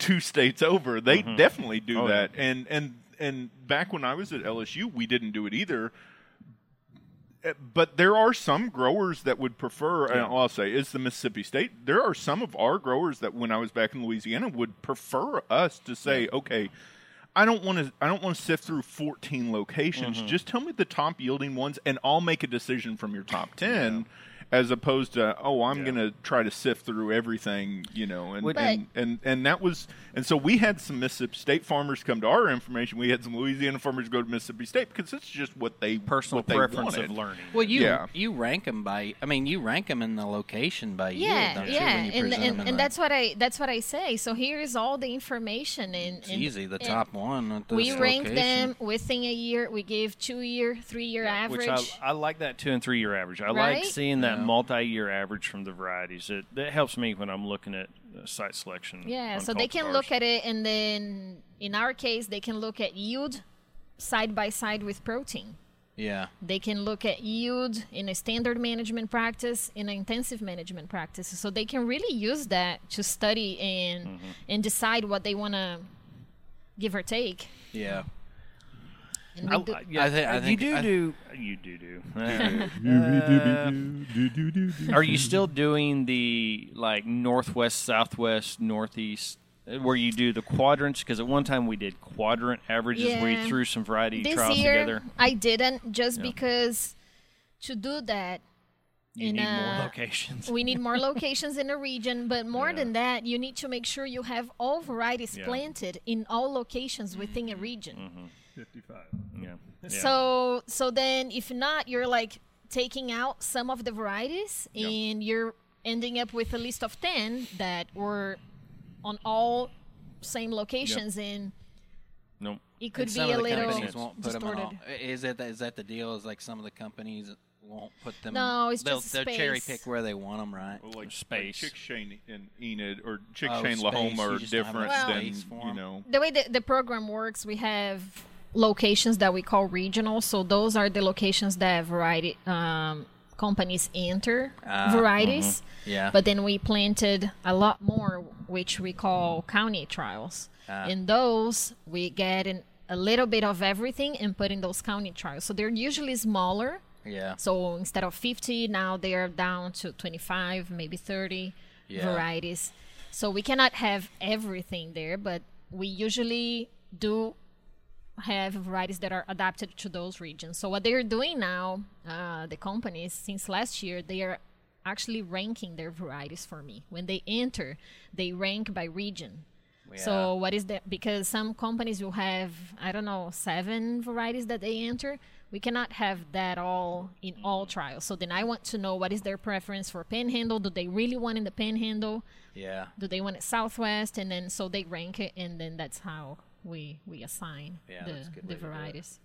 two states over, they mm-hmm. definitely do oh, that. Yeah. And and and back when I was at L S U, we didn't do it either. But there are some growers that would prefer, yeah. and I'll say it's the Mississippi State, there are some of our growers that when I was back in Louisiana would prefer us to say, yeah. okay, I don't want to I don't want to sift through fourteen locations. Mm-hmm. Just tell me the top yielding ones, and I'll make a decision from your top ten. Yeah. As opposed to, oh, I'm yeah. going to try to sift through everything, you know. And, and, and, and that was – and so we had some Mississippi State farmers come to our information. We had some Louisiana farmers go to Mississippi State because it's just what they Personal what they preference wanted. Of learning. Well, you yeah. you rank them by – I mean, you rank them in the location by yeah, year, don't yeah. you, when you and, present and, them and, and that's what I that's what I say. So here is all the information. And, it's and, easy, the top one at this We ranked them within a year. We gave two-year, three-year yeah, average. Which I, I like that two- and three-year average. I right? like seeing that. Multi-year average from the varieties. It, that helps me when I'm looking at uh, site selection. Yeah, so they can look at it, and then in our case, they can look at yield side by side with protein. Yeah. They can look at yield in a standard management practice, in an intensive management practice. So they can really use that to study and mm-hmm. and decide what they want to give or take. Yeah. I, do, I, yeah, I, th- I think you do I, do. You do do. Uh, are you still doing the like northwest, southwest, northeast, where you do the quadrants? Because at one time we did quadrant averages yeah. where you threw some variety this trials year, together. I didn't just yeah. because to do that. You in need a, more locations. We need more locations in a region, but more yeah. than that, you need to make sure you have all varieties yeah. planted in all locations within a region. Mm-hmm. fifty-five Yeah. yeah. So so then if not, you're like taking out some of the varieties yep. and you're ending up with a list of ten that were on all same locations yep. and nope. it could and be a little won't put distorted. Them is, that, is that the deal? Is like some of the companies won't put them no, it's just they'll, they'll cherry pick where they want them, right? Well, like space. Like Chick Shane and Enid or Chick oh, Shane Lahoma are different well, than, you know. The way the, the program works, we have locations that we call regional, so those are the locations that variety um companies enter uh, varieties mm-hmm. yeah but then we planted a lot more, which we call county trials. uh, in those we get in a little bit of everything and put in those county trials, so they're usually smaller. Yeah, so instead of fifty now they are down to twenty-five, maybe thirty yeah. varieties, so we cannot have everything there, but we usually do have varieties that are adapted to those regions. So what they're doing now, uh, the companies, since last year, they are actually ranking their varieties for me. When they enter, they rank by region. Yeah. So what is that? Because some companies will have, I don't know, seven varieties that they enter. We cannot have that all in mm-hmm. all trials. So then I want to know what is their preference for panhandle. Do they really want in the panhandle? Yeah. Do they want it southwest? And then so they rank it, and then that's how we we assign yeah, the, the varieties.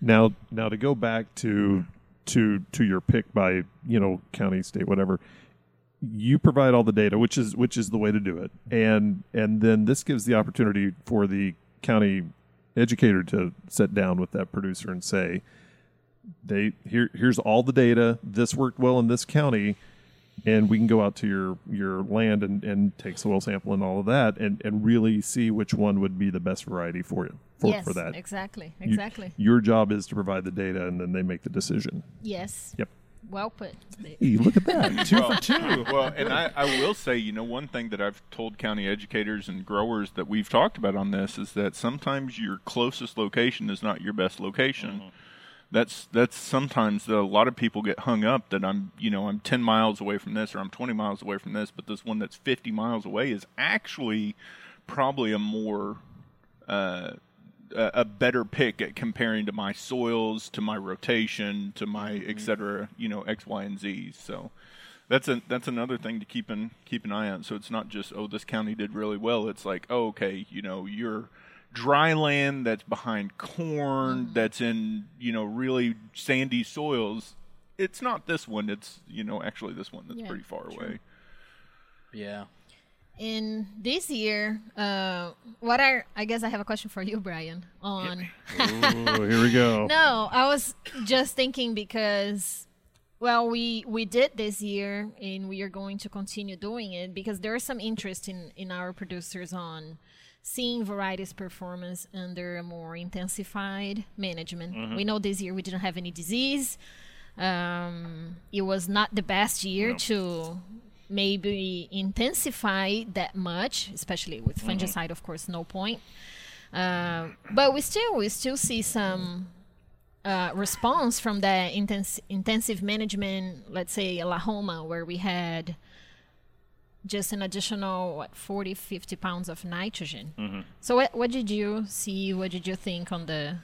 Now, now to go back to to to your pick by, you know, county, state, whatever, you provide all the data, which is which is the way to do it, and and then this gives the opportunity for the county educator to sit down with that producer and say, they here here's all the data. This worked well in this county. And we can go out to your, your land and, and take soil sample and all of that and, and really see which one would be the best variety for you for, yes, for that. Yes, exactly, exactly. You, your job is to provide the data, and then they make the decision. Yes. Yep. Well put. Hey, look at that. two well, for two. Well, and I, I will say, you know, one thing that I've told county educators and growers that we've talked about on this is that sometimes your closest location is not your best location. Mm-hmm. That's that's sometimes the, a lot of people get hung up that I'm, you know, I'm ten miles away from this or I'm twenty miles away from this, but this one that's fifty miles away is actually probably a more uh, a better pick at comparing to my soils, to my rotation, to my mm-hmm. et cetera, you know, X, Y, and Z. So that's a, that's another thing to keep an, keep an eye on. So it's not just, oh, this county did really well. It's like, oh, okay, you know, you're dry land that's behind corn, mm-hmm. that's in, you know, really sandy soils. It's not this one. It's, you know, actually this one that's yeah, pretty far true. away. Yeah. In this year, uh, what are, I guess I have a question for you, Brian, on. Oh, here we go. No, I was just thinking because, well, we, we did this year and we are going to continue doing it because there is some interest in, in our producers on seeing varieties performance under a more intensified management. Mm-hmm. We know this year we didn't have any disease. Um, it was not the best year no. to... maybe intensify that much, especially with fungicide, mm-hmm. of course, no point. Uh, but we still we still see some uh, response from that intense, intensive management, let's say Oklahoma, where we had just an additional, what, forty, fifty pounds of nitrogen. Mm-hmm. So what, what did you see? What did you think on the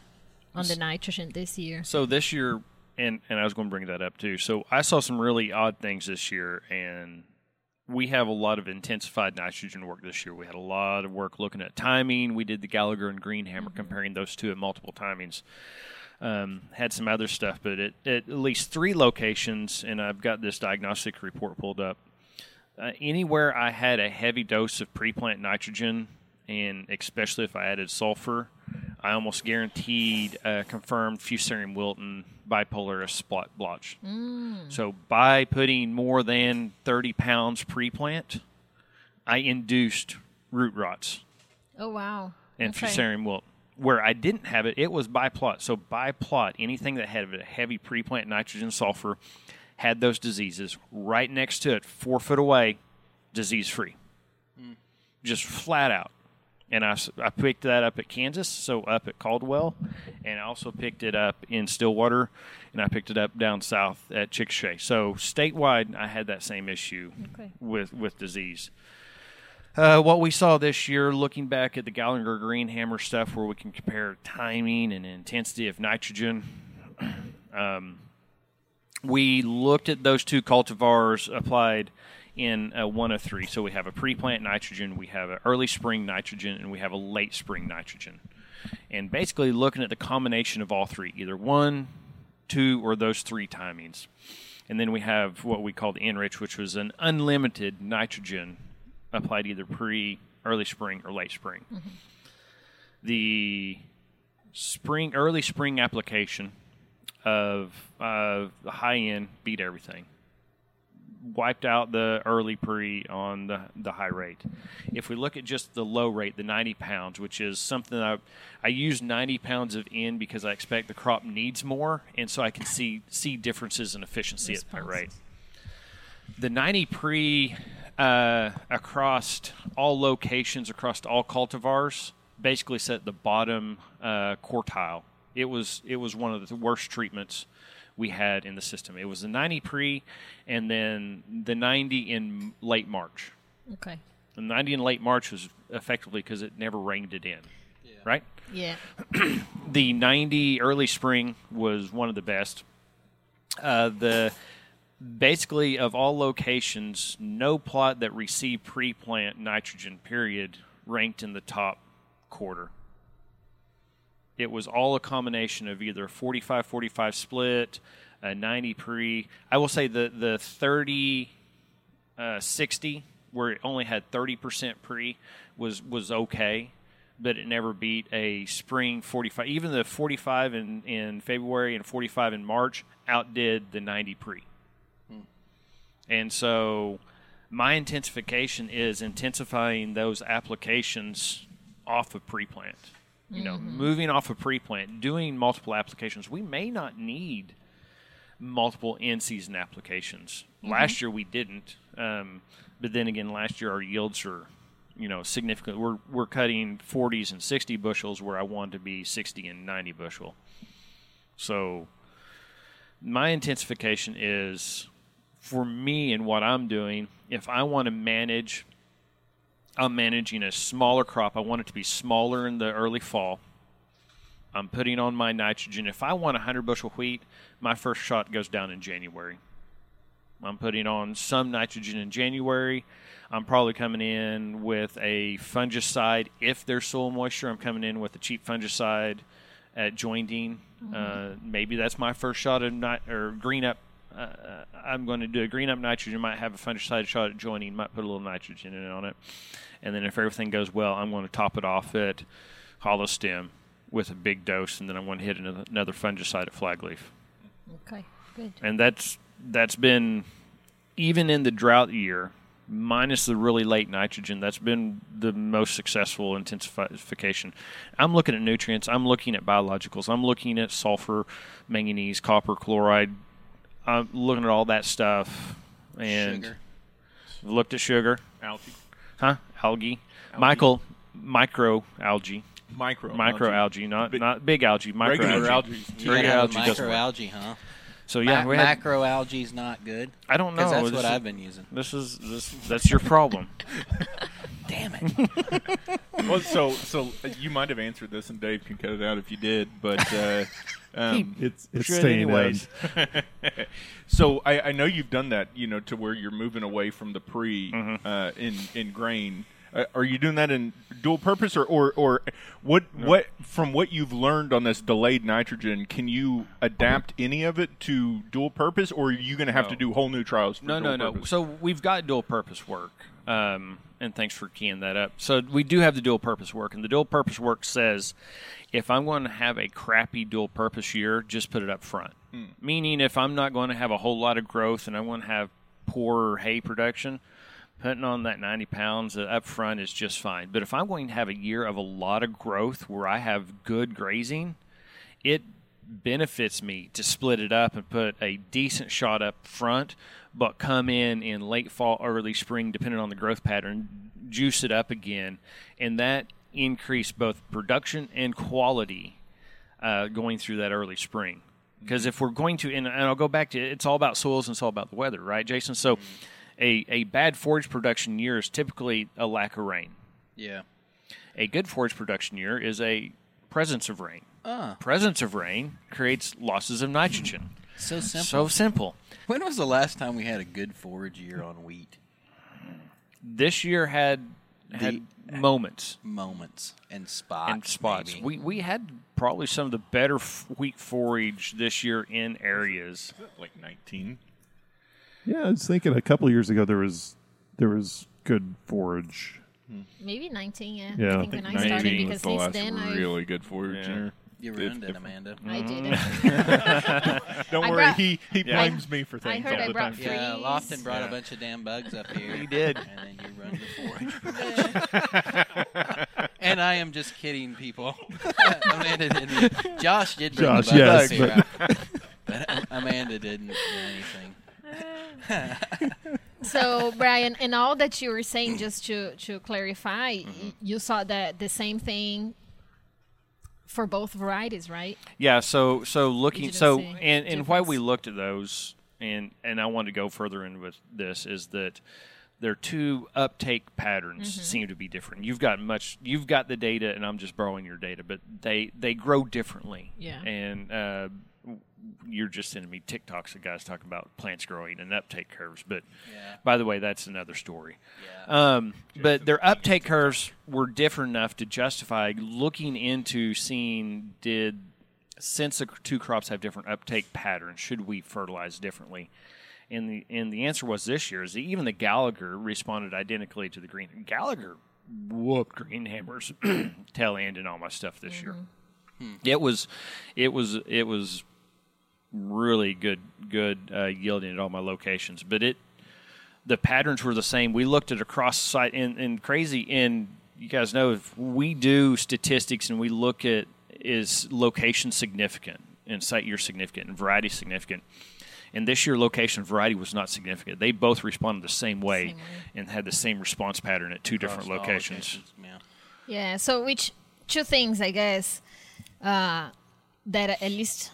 on the nitrogen this year? So this year, and and I was going to bring that up too. So I saw some really odd things this year, and we have a lot of intensified nitrogen work this year. We had a lot of work looking at timing. We did the Gallagher and Greenhammer, mm-hmm. comparing those two at multiple timings. Um, had some other stuff, but at, at least three locations, and I've got this diagnostic report pulled up. Uh, anywhere I had a heavy dose of pre-plant nitrogen, and especially if I added sulfur, I almost guaranteed a confirmed Fusarium wilton bipolar spot blotch. Mm. So by putting more than thirty pounds pre-plant, I induced root rots. Oh, wow. And okay. Fusarium wilton. Where I didn't have it, it was by plot. So by plot, anything that had a heavy pre-plant nitrogen sulfur had those diseases. Right next to it, four foot away, disease-free. Mm. Just flat out. And I, I picked that up at Kansas, so up at Caldwell, and I also picked it up in Stillwater, and I picked it up down south at Chickasha. So statewide, I had that same issue okay. with, with disease. Uh, what we saw this year, looking back at the Gallagher Greenhammer stuff where we can compare timing and intensity of nitrogen, um, we looked at those two cultivars applied in a one of three. So we have a pre-plant nitrogen, we have an early spring nitrogen, and we have a late spring nitrogen. And basically looking at the combination of all three, either one, two, or those three timings. And then we have what we call the enrich, which was an unlimited nitrogen applied either pre, early spring, or late spring. Mm-hmm. The spring, early spring application of, of the high end beat everything. Wiped out the early pre on the the high rate. If we look at just the low rate, the ninety pounds, which is something I I use ninety pounds of N because I expect the crop needs more, and so I can see see differences in efficiency responses at that rate. The ninety pre uh, across all locations, across all cultivars, basically set the bottom uh, quartile. It was it was one of the worst treatments we had in the system. It was the ninety pre and then the ninety in late March. Okay. The ninety in late March was effectively because it never rained it in, yeah. right? Yeah. The ninety early spring was one of the best. Uh, the basically of all locations, no plot that received pre-plant nitrogen period ranked in the top quarter. It was all a combination of either a forty-five forty-five split, a ninety pre. I will say the, the thirty sixty, where it only had thirty percent pre, was, was okay, but it never beat a spring forty-five. Even the forty-five in, in February and forty-five in March outdid the ninety pre. Hmm. And so my intensification is intensifying those applications off of pre-plant. You know, mm-hmm. moving off a pre-plant, doing multiple applications. We may not need multiple in-season applications. Mm-hmm. Last year we didn't, um, but then again, last year our yields are, you know, significant. We're we're cutting forties and sixty bushels where I wanted to be sixty and ninety bushel. So my intensification is, for me and what I'm doing, if I want to manage. I'm managing a smaller crop. I want it to be smaller in the early fall. I'm putting on my nitrogen. If I want one hundred bushel wheat, my first shot goes down in January. I'm putting on some nitrogen in January. I'm probably coming in with a fungicide. If there's soil moisture, I'm coming in with a cheap fungicide at Joindine. Mm-hmm. Uh, maybe that's my first shot of nit- or green up. Uh, I'm going to do a green up nitrogen. Might have a fungicide shot at Joindine. Might put a little nitrogen in on it. And then if everything goes well, I'm going to top it off at Hollow Stem with a big dose, and then I'm going to hit another, another fungicide at Flagleaf. Okay, good. And that's that's been, even in the drought year, minus the really late nitrogen, that's been the most successful intensification. I'm looking at nutrients. I'm looking at biologicals. I'm looking at sulfur, manganese, copper, chloride. I'm looking at all that stuff. And sugar. Looked at sugar. Algae. Huh? Algae. Algae. Michael, microalgae. Micro. Microalgae, not big, not big algae. Microalgae. Algae. Yeah, microalgae, huh? So yeah, Mi- macroalgae is not good. I don't know. That's this what is, I've been using. This is this. That's your problem. Damn it. Well, so so you might have answered this, and Dave can cut it out if you did, but uh, um, it's it's staying anyways. So I, I know you've done that, you know, to where you're moving away from the pre mm-hmm. uh, in in grain. Uh, are you doing that in dual purpose, or, or, or what? No. What from what you've learned on this delayed nitrogen, can you adapt any of it to dual purpose, or are you going to have no. to do whole new trials for no, dual no, purpose? No, no, no. So we've got dual purpose work, um, and thanks for keying that up. So we do have the dual purpose work, and the dual purpose work says if I'm going to have a crappy dual purpose year, just put it up front. Mm. Meaning if I'm not going to have a whole lot of growth and I want to have poor hay production, putting on that ninety pounds up front is just fine. But if I'm going to have a year of a lot of growth where I have good grazing, it benefits me to split it up and put a decent shot up front, but come in in late fall, early spring, depending on the growth pattern, juice it up again. And that increased both production and quality uh, going through that early spring. Because if we're going to, and I'll go back to it, it's all about soils and it's all about the weather, right, Jason? So mm-hmm. A, a bad forage production year is typically a lack of rain. Yeah. A good forage production year is a presence of rain. Uh. Presence of rain creates losses of nitrogen. So simple. So simple. When was the last time we had a good forage year on wheat? This year had had the, moments. Moments and spots. And spots. Maybe. We we had probably some of the better wheat forage this year in areas. Like nineteen. Yeah, I was thinking a couple of years ago there was there was good forage. Maybe nineteen, yeah. yeah. I think, I think when I started, because since the then I... really I've... good forage yeah. year. You ruined it, it, Amanda. I did it. Don't I worry, brought, he, he yeah. blames I, me for things I heard all I the brought time. Freeze. Yeah, Lofton brought yeah. a bunch of damn bugs up here. He did. And then you run the forage. And I am just kidding, people. Amanda didn't. Josh did bring Josh, the bugs yes, here. But, but Amanda didn't do anything. So, Brian, in all that you were saying, just to, to clarify, mm-hmm. you saw that the same thing for both varieties, right? Yeah, so so looking so and, and why we looked at those and, and I want to go further in with this is that their two uptake patterns mm-hmm. seem to be different. You've got much you've got the data and I'm just borrowing your data, but they, they grow differently. Yeah. And uh you're just sending me TikToks of guys talking about plants growing and uptake curves. But, yeah. by the way, that's another story. Yeah. Um, but their uptake curves were different enough to justify looking into seeing did since the two crops have different uptake patterns, should we fertilize differently? And the and the answer was this year is even the Gallagher responded identically to the Green. Gallagher whooped Greenhammer's tail end and all my stuff this mm-hmm. year. Hmm. It was, it was, it was. really good good uh, yielding at all my locations. But it the patterns were the same. We looked at across site and, and crazy, and you guys know if we do statistics and we look at is location significant and site year significant and variety significant. And this year location variety was not significant. They both responded the same way, same way. and had the same response pattern at two across different locations. locations yeah. yeah, so which two things I guess uh, that at least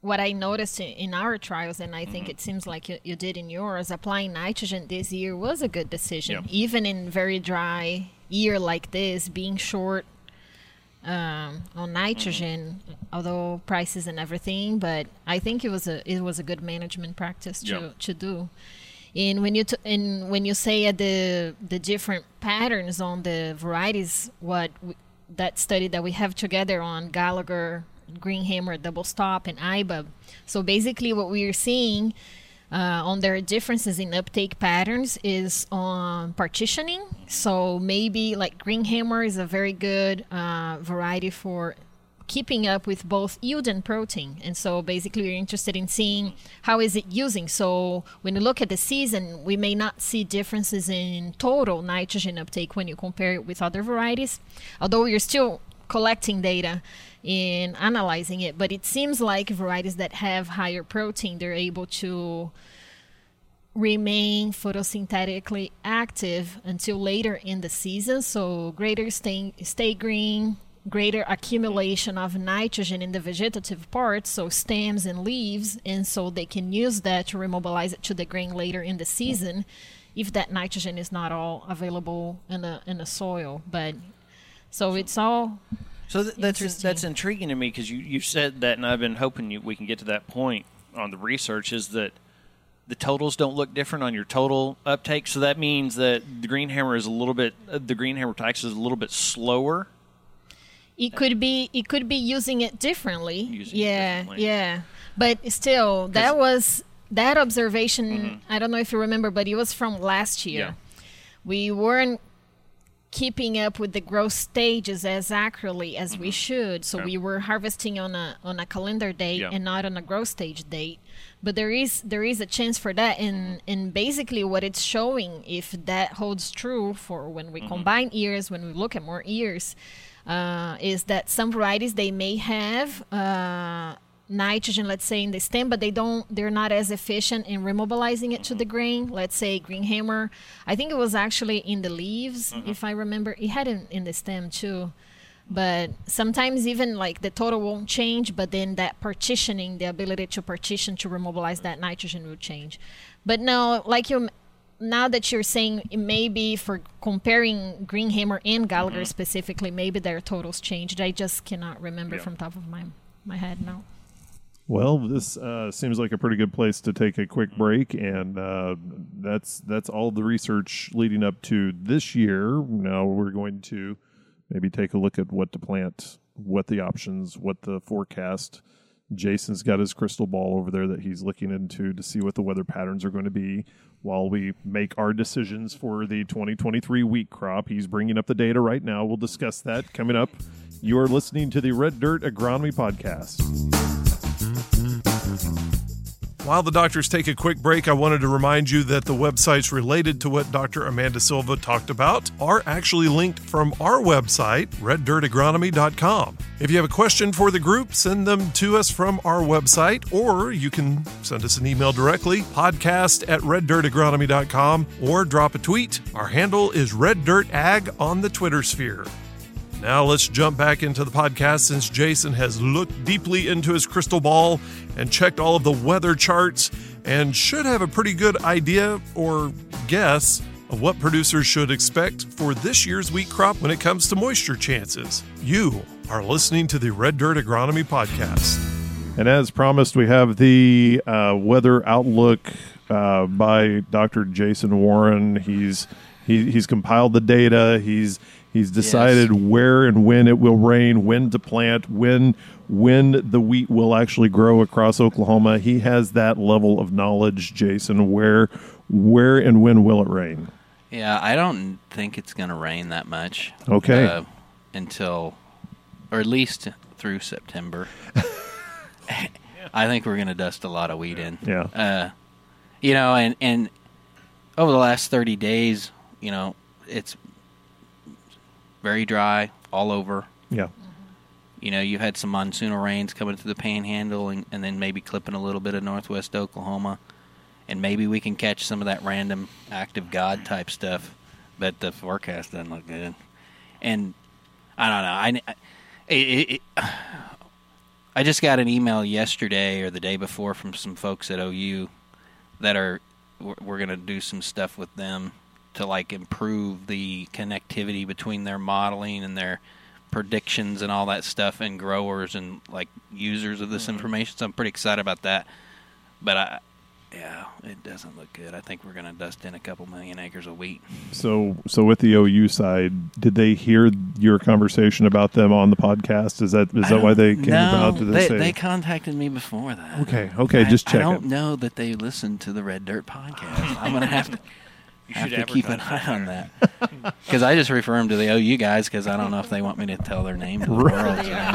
what I noticed in our trials, and I think mm-hmm. it seems like you, you did in yours, applying nitrogen this year was a good decision. Yep. Even in very dry year like this, being short um, on nitrogen, mm-hmm. although prices and everything. But I think it was a it was a good management practice to, yeah. to do. And when you t- and when you say at the the different patterns on the varieties, what we, that study that we have together on Gallagher, Greenhammer, Double Stop, and I B A B. So basically, what we are seeing uh, on their differences in uptake patterns is on partitioning. So maybe like Greenhammer is a very good uh, variety for keeping up with both yield and protein. And so basically we're interested in seeing how is it using. So when you look at the season, we may not see differences in total nitrogen uptake when you compare it with other varieties, although you're still collecting data and analyzing it. But it seems like varieties that have higher protein, they're able to remain photosynthetically active until later in the season. So greater stay, stay green, greater accumulation of nitrogen in the vegetative parts, so stems and leaves, and so they can use that to remobilize it to the grain later in the season if that nitrogen is not all available in the in the soil. But so it's all so th- that's that's intriguing to me, because you you said that, and I've been hoping you, we can get to that point on the research, is that the totals don't look different on your total uptake. So that means that the Greenhammer is a little bit uh, the Greenhammer tax is a little bit slower. It could be it could be using it differently. Using yeah, it differently. yeah. But still, that was that observation. Mm-hmm. I don't know if you remember, but it was from last year. Yeah. We weren't keeping up with the growth stages as accurately as mm-hmm. we should. So okay. we were harvesting on a on a calendar date yeah. and not on a growth stage date. But there is there is a chance for that. And and basically what it's showing, if that holds true for when we mm-hmm. combine years, when we look at more years, Uh, is that some varieties, they may have uh, nitrogen, let's say, in the stem, but they don't, they're not as efficient in remobilizing it mm-hmm. to the grain. Let's say Greenhammer, I think it was actually in the leaves, mm-hmm. if I remember. It had it in the stem too. But sometimes even like the total won't change, but then that partitioning, the ability to partition to remobilize that nitrogen will change. But no, like you Now that you're saying maybe for comparing Greenhammer and Gallagher mm-hmm. specifically, maybe their totals changed. I just cannot remember yeah. from top of my my head now. Well, this uh, seems like a pretty good place to take a quick break, and uh, that's that's all the research leading up to this year. Now we're going to maybe take a look at what to plant, what the options, what the forecast. Jason's got his crystal ball over there that he's looking into to see what the weather patterns are going to be while we make our decisions for the twenty twenty-three wheat crop. He's bringing up the data right now. We'll discuss that coming up. You are listening to the Red Dirt Agronomy Podcast. While the doctors take a quick break, I wanted to remind you that the websites related to what Doctor Amanda Silva talked about are actually linked from our website, red dirt agronomy dot com. If you have a question for the group, send them to us from our website, or you can send us an email directly, podcast at red dirt agronomy dot com, or drop a tweet. Our handle is reddirtag on the Twitter sphere. Now let's jump back into the podcast, since Jason has looked deeply into his crystal ball and checked all of the weather charts and should have a pretty good idea or guess of what producers should expect for this year's wheat crop when it comes to moisture chances. You are listening to the Red Dirt Agronomy Podcast. And as promised, we have the uh, weather outlook uh, by Doctor Jason Warren. He's he, he's compiled the data. He's He's decided yes. where and when it will rain, when to plant, when when the wheat will actually grow across Oklahoma. He has that level of knowledge, Jason. Where where and when will it rain? Yeah, I don't think it's going to rain that much. Okay. Uh, until, or at least through September. I think we're going to dust a lot of wheat in. Yeah. Uh, you know, and, and over the last thirty days, you know, it's very dry all over. Yeah. Mm-hmm. You know, you had some monsoonal rains coming through the panhandle and, and then maybe clipping a little bit of northwest Oklahoma. And maybe we can catch some of that random act of God type stuff. But the forecast doesn't look good. And I don't know. I, I, it, it, I just got an email yesterday or the day before from some folks at O U that are we're going to do some stuff with them to like improve the connectivity between their modeling and their predictions and all that stuff, and growers and like users of this mm-hmm. information. So I'm pretty excited about that. But I, yeah, it doesn't look good. I think we're going to dust in a couple million acres of wheat. So, so with the O U side, did they hear your conversation about them on the podcast? Is that is that why they came no, about to this? They, they contacted me before that. Okay, okay, I, just check. I don't it. know that they listened to the Red Dirt Podcast. I'm going to have to. You have to keep an eye on that, because I just refer them to the O U guys because I don't know if they want me to tell their name to the world. You know?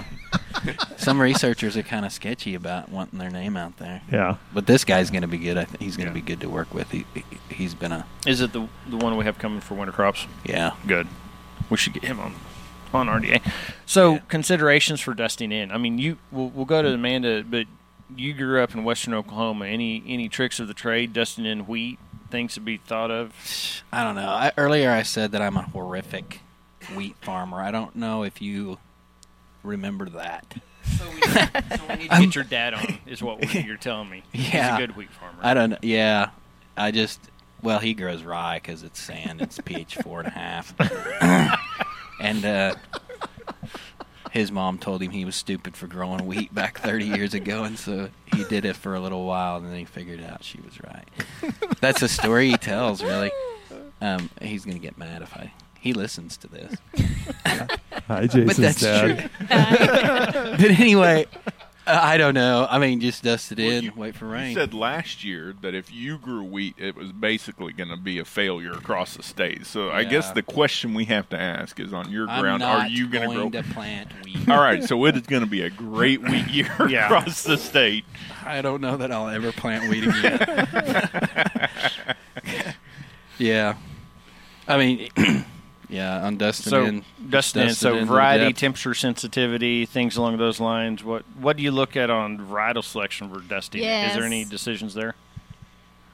Some researchers are kind of sketchy about wanting their name out there. Yeah, but this guy's going to be good. I think he's going to yeah. be good to work with. He, he he's been a. Is it the the one we have coming for winter crops? Yeah, good. We should get him on on R D A. So yeah. Considerations for dusting in. I mean, you we'll, we'll go to Amanda, but you grew up in Western Oklahoma. Any any tricks of the trade dusting in wheat? Things to be thought of? I don't know. I, earlier I said that I'm a horrific wheat farmer. I don't know if you remember that. So we, so we need to get your dad on, is what we, you're telling me. Yeah. He's a good wheat farmer. I don't know. Yeah. I just, well, he grows rye because it's sand. It's pH four and a half. And uh, his mom told him he was stupid for growing wheat back thirty years ago, and so he did it for a little while, and then he figured out she was right. That's a story he tells, really. Um, he's going to get mad if I... He listens to this. Hi, Jason's but that's dad. True. But anyway, uh, I don't know. I mean, just dust it well, in, you, wait for rain. You said last year that if you grew wheat, it was basically going to be a failure across the state. So yeah. I guess the question we have to ask is, on your ground, are you gonna going grow... to plant wheat. All right, so it is going to be a great wheat year yeah. across the state. I don't know that I'll ever plant wheat again. Yeah. I mean, yeah, on dusting so, in. Dusting in, so in variety, temperature sensitivity, things along those lines. What What do you look at on varietal selection for dusting? Yes. Is there any decisions there?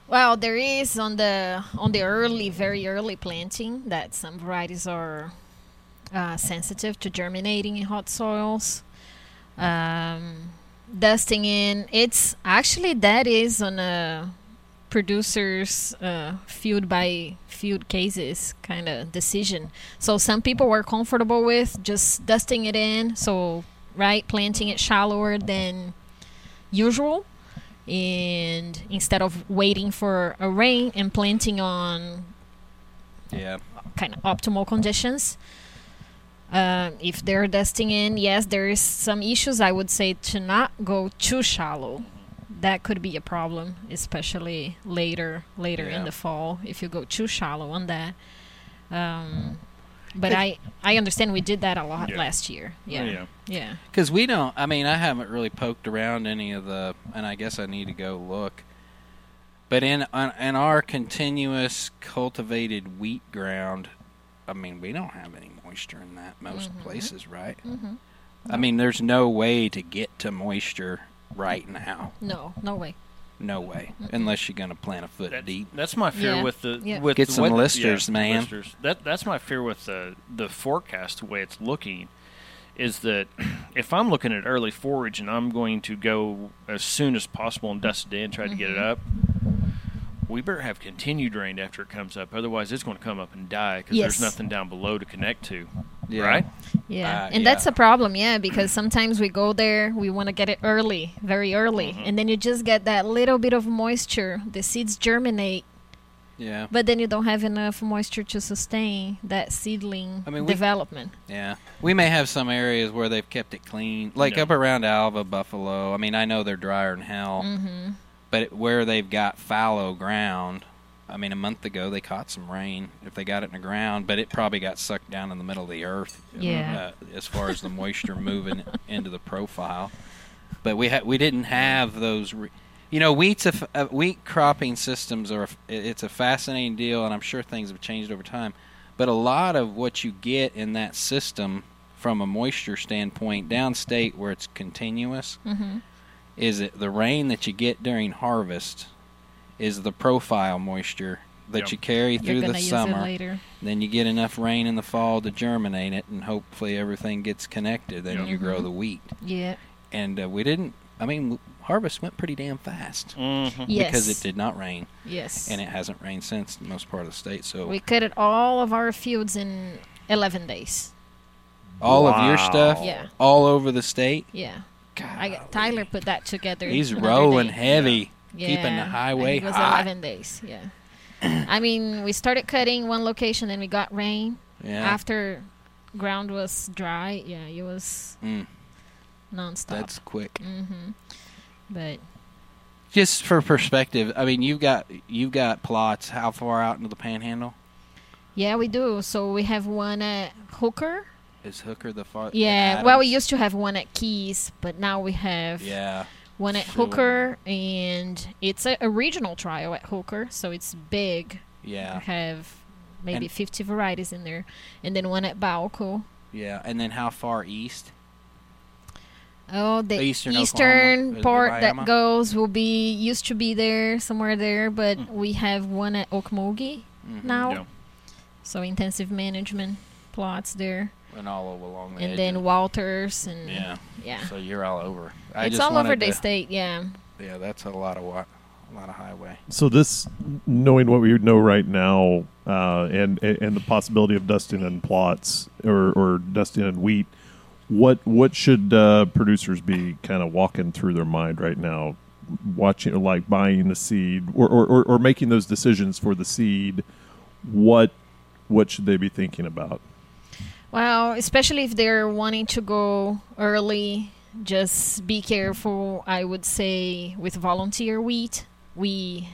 Well, there is on the on the early, very early planting, that some varieties are uh, sensitive to germinating in hot soils. Um, dusting in, it's actually that is on a producers uh, field by field cases kind of decision. So some people were comfortable with just dusting it in, so right planting it shallower than usual, and instead of waiting for a rain and planting on yeah kind of optimal conditions. Uh, if they're dusting in, yes, there is some issues. I would say to not go too shallow. That could be a problem, especially later later yeah. in the fall, if you go too shallow on that. Um, but I, I understand we did that a lot yeah. last year. Yeah. Yeah. Because yeah. we don't, I mean, I haven't really poked around any of the, and I guess I need to go look. But in, on, in our continuous cultivated wheat ground, I mean, we don't have any moisture in that most mm-hmm. places, right? Mm-hmm. I mean, there's no way to get to moisture right now. No, no way. No way. Mm-hmm. Unless you're going to plant a foot that, deep. That's my fear yeah. with the... Yeah. With Get the, some what, listers, yeah, man. Listers. That, that's my fear with the, the forecast, the way it's looking, is that if I'm looking at early forage and I'm going to go as soon as possible and dust it in, try mm-hmm. to get it up, we better have continued rain after it comes up. Otherwise, it's going to come up and die because yes. there's nothing down below to connect to. Yeah. Right? Yeah. Uh, and yeah. that's a problem, yeah, because sometimes we go there, we want to get it early, very early, mm-hmm. and then you just get that little bit of moisture. The seeds germinate. Yeah. But then you don't have enough moisture to sustain that seedling I mean, we, development. Yeah. We may have some areas where they've kept it clean, like no. up around Alva, Buffalo. I mean, I know they're drier than hell. Mm-hmm. But where they've got fallow ground, I mean, a month ago they caught some rain if they got it in the ground, but it probably got sucked down in the middle of the earth yeah. uh, as far as the moisture moving into the profile. But we ha- we didn't have those. Re- you know, wheat's a f- uh, wheat cropping systems are a f- it's a fascinating deal, and I'm sure things have changed over time. But a lot of what you get in that system from a moisture standpoint downstate where it's continuous. Mm-hmm. Is it the rain that you get during harvest? Is the profile moisture that yep. you carry through the summer? Later. Then you get enough rain in the fall to germinate it, and hopefully everything gets connected. Then yep. you mm-hmm. grow the wheat. Yeah. And uh, we didn't. I mean, harvest went pretty damn fast mm-hmm. yes. because it did not rain. Yes. And it hasn't rained since in most part of the state. So we cut all of our fields in eleven days. all wow. of your stuff yeah. all over the state? Yeah. God. I got, Tyler put that together. He's rowing day. heavy, yeah. keeping the highway hot. It was hot. eleven days, yeah. I mean, we started cutting one location and we got rain. Yeah. After ground was dry, yeah, it was mm. nonstop. That's quick. Mm-hmm. But just for perspective, I mean, you've got you've got plots how far out into the Panhandle? Yeah, we do. So we have one at Hooker. Is Hooker the far? Yeah. Well, we used to have one at Keys, but now we have yeah. one at sure. Hooker, and it's a, a regional trial at Hooker, so it's big. Yeah. We have maybe and fifty varieties in there, and then one at Balco. Yeah, and then how far east? Oh, the eastern, eastern part that goes will be used to be there somewhere there, but mm. we have one at Okmulgee mm-hmm. now. Yeah. So intensive management plots there. And all over along the And edge then Walters and yeah. yeah. So you're all over. I it's just all over the to, state, yeah. Yeah, that's a lot of wa- a lot of highway. So this, knowing what we know right now, uh, and, and and the possibility of dusting in plots or, or dusting in wheat, what what should uh, producers be kind of walking through their mind right now, watching like buying the seed or or, or, or making those decisions for the seed? What what should they be thinking about? Well, especially if they're wanting to go early, just be careful, I would say, with volunteer wheat. We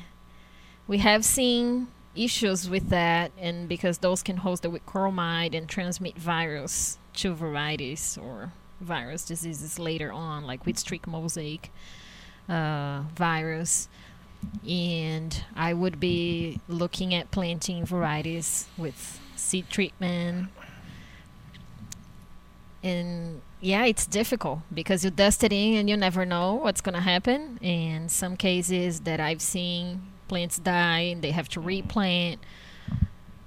we have seen issues with that, and because those can host the wheat curl mite and transmit virus to varieties or virus diseases later on, like wheat streak mosaic uh, virus. And I would be looking at planting varieties with seed treatment. And yeah, it's difficult because you dust it in and you never know what's going to happen. In some cases that I've seen, plants die and they have to replant,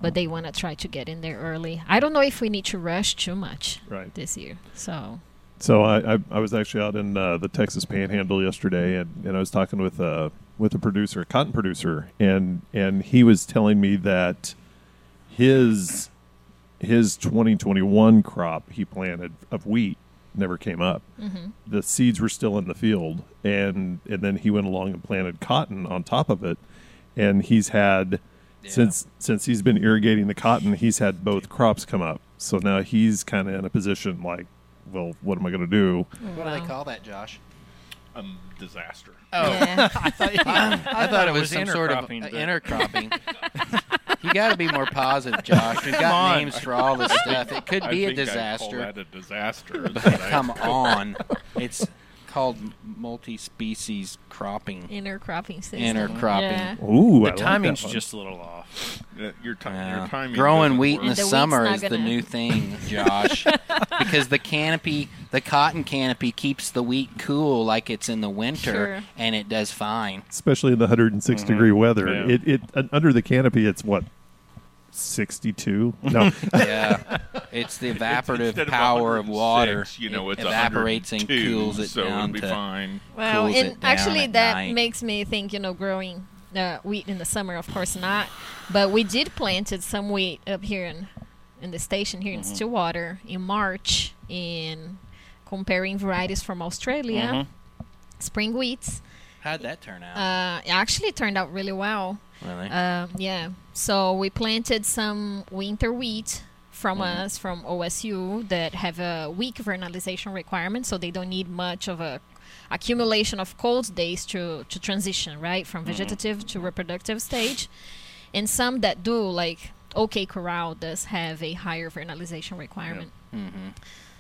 but they want to try to get in there early. I don't know if we need to rush too much right. this year. So so I, I, I was actually out in uh, the Texas Panhandle yesterday, and, and I was talking with a, with a producer, a cotton producer, and, and he was telling me that his... His twenty twenty-one crop he planted of wheat never came up. Mm-hmm. The seeds were still in the field, and and then he went along and planted cotton on top of it. And he's had yeah. since since he's been irrigating the cotton, he's had both crops come up. So now he's kind of in a position like, well, what am I going to do? What wow. do they call that, Josh? A um, disaster. Oh, yeah. I thought, yeah, I, I thought it was, it was some sort of intercropping. You got to be more positive, Josh. We've got on. names for all this stuff. It could be I think a disaster. I'd call that a disaster. Come on, it's called multi-species cropping. Intercropping system. Intercropping. Yeah. Ooh, the I timing's like just a little off. Your, time, yeah. your timing. Growing wheat work. in the, the summer is gonna... the new thing, Josh, because the canopy, the cotton canopy, keeps the wheat cool like it's in the winter, sure. and it does fine. Especially in the one hundred six mm-hmm. degree weather, yeah. it it uh, under the canopy, it's what. sixty-two No. yeah. It's the evaporative it's, power of water. You know, it evaporates and cools it so down. It'll be fine. Well, and actually that night. makes me think, you know, growing uh, wheat in the summer, of course not. But we did planted some wheat up here in, in the station here mm-hmm. in Stillwater in March, in comparing varieties from Australia, mm-hmm. spring wheats. How'd that turn out? Uh, it actually turned out really well. Really? Uh, yeah. So we planted some winter wheat from mm-hmm. us, from O S U, that have a weak vernalization requirement, so they don't need much of a accumulation of cold days to, to transition, right, from vegetative mm-hmm. to reproductive stage. And some that do, like OK Corral does have a higher vernalization requirement. Yep. Mm-hmm.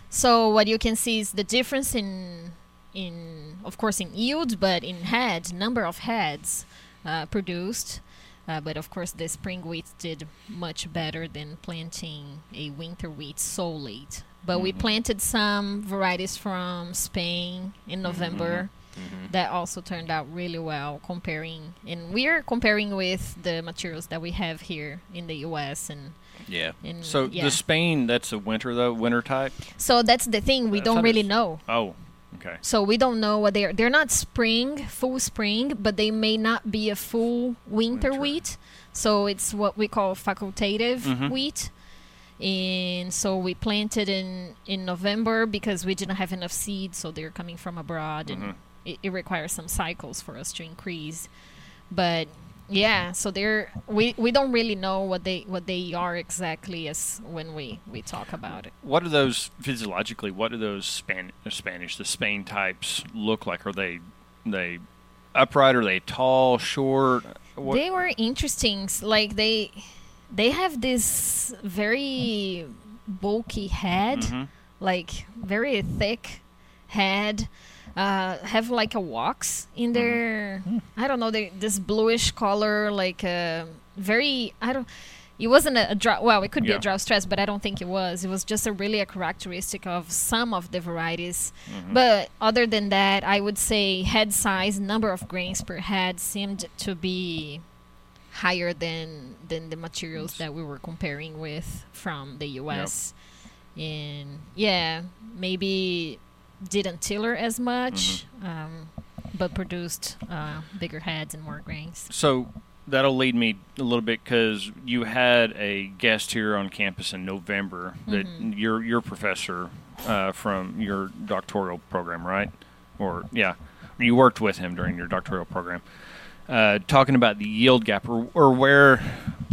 So what you can see is the difference in, in of course, in yield, but in head, number of heads uh, produced. Uh, but of course, the spring wheat did much better than planting a winter wheat so late. But mm-hmm. we planted some varieties from Spain in November mm-hmm. that also turned out really well comparing. And we are comparing with the materials that we have here in the U S and Yeah. And so yeah. the Spain, that's a winter, though, winter type? So that's the thing. We that's don't really know. Oh, okay. So we don't know what they are. They're not spring, full spring, but they may not be a full winter, winter. wheat. So it's what we call facultative mm-hmm. wheat. And so we planted in, in November because we didn't have enough seeds, so they're coming from abroad, mm-hmm. and it, it requires some cycles for us to increase. But yeah, so they're we, we don't really know what they what they are exactly as when we, we talk about it. What are those physiologically? What do those Span- Spanish the Spain types look like? Are they they upright? Are they tall? Short? What? They were interesting. Like they. They have this very bulky head, mm-hmm. like very thick head, uh, have like a wax in their, mm-hmm. I don't know, they, this bluish color, like a very, I don't, it wasn't a, a drought, well, it could yeah. be a drought stress, but I don't think it was. It was just a really a characteristic of some of the varieties. Mm-hmm. But other than that, I would say head size, number of grains per head seemed to be higher than than the materials that we were comparing with from the U S Yep. And yeah, maybe didn't tiller as much, mm-hmm. um, but produced uh, bigger heads and more grains. So that'll lead me a little bit, because you had a guest here on campus in November that mm-hmm. your your professor uh, from your doctoral program, right? Or yeah, you worked with him during your doctoral program. Uh, talking about the yield gap, or, or where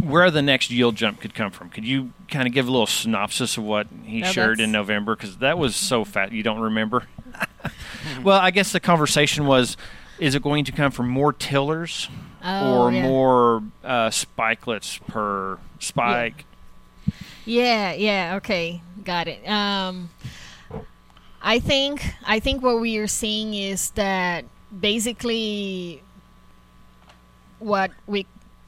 where the next yield jump could come from. Could you kind of give a little synopsis of what he no, shared in November? Because that was so fat, you don't remember? Well, I guess the conversation was, is it going to come from more tillers oh, or yeah. more uh, spikelets per spike? Yeah. yeah, yeah, okay, got it. Um, I think I think what we are seeing is that basically what we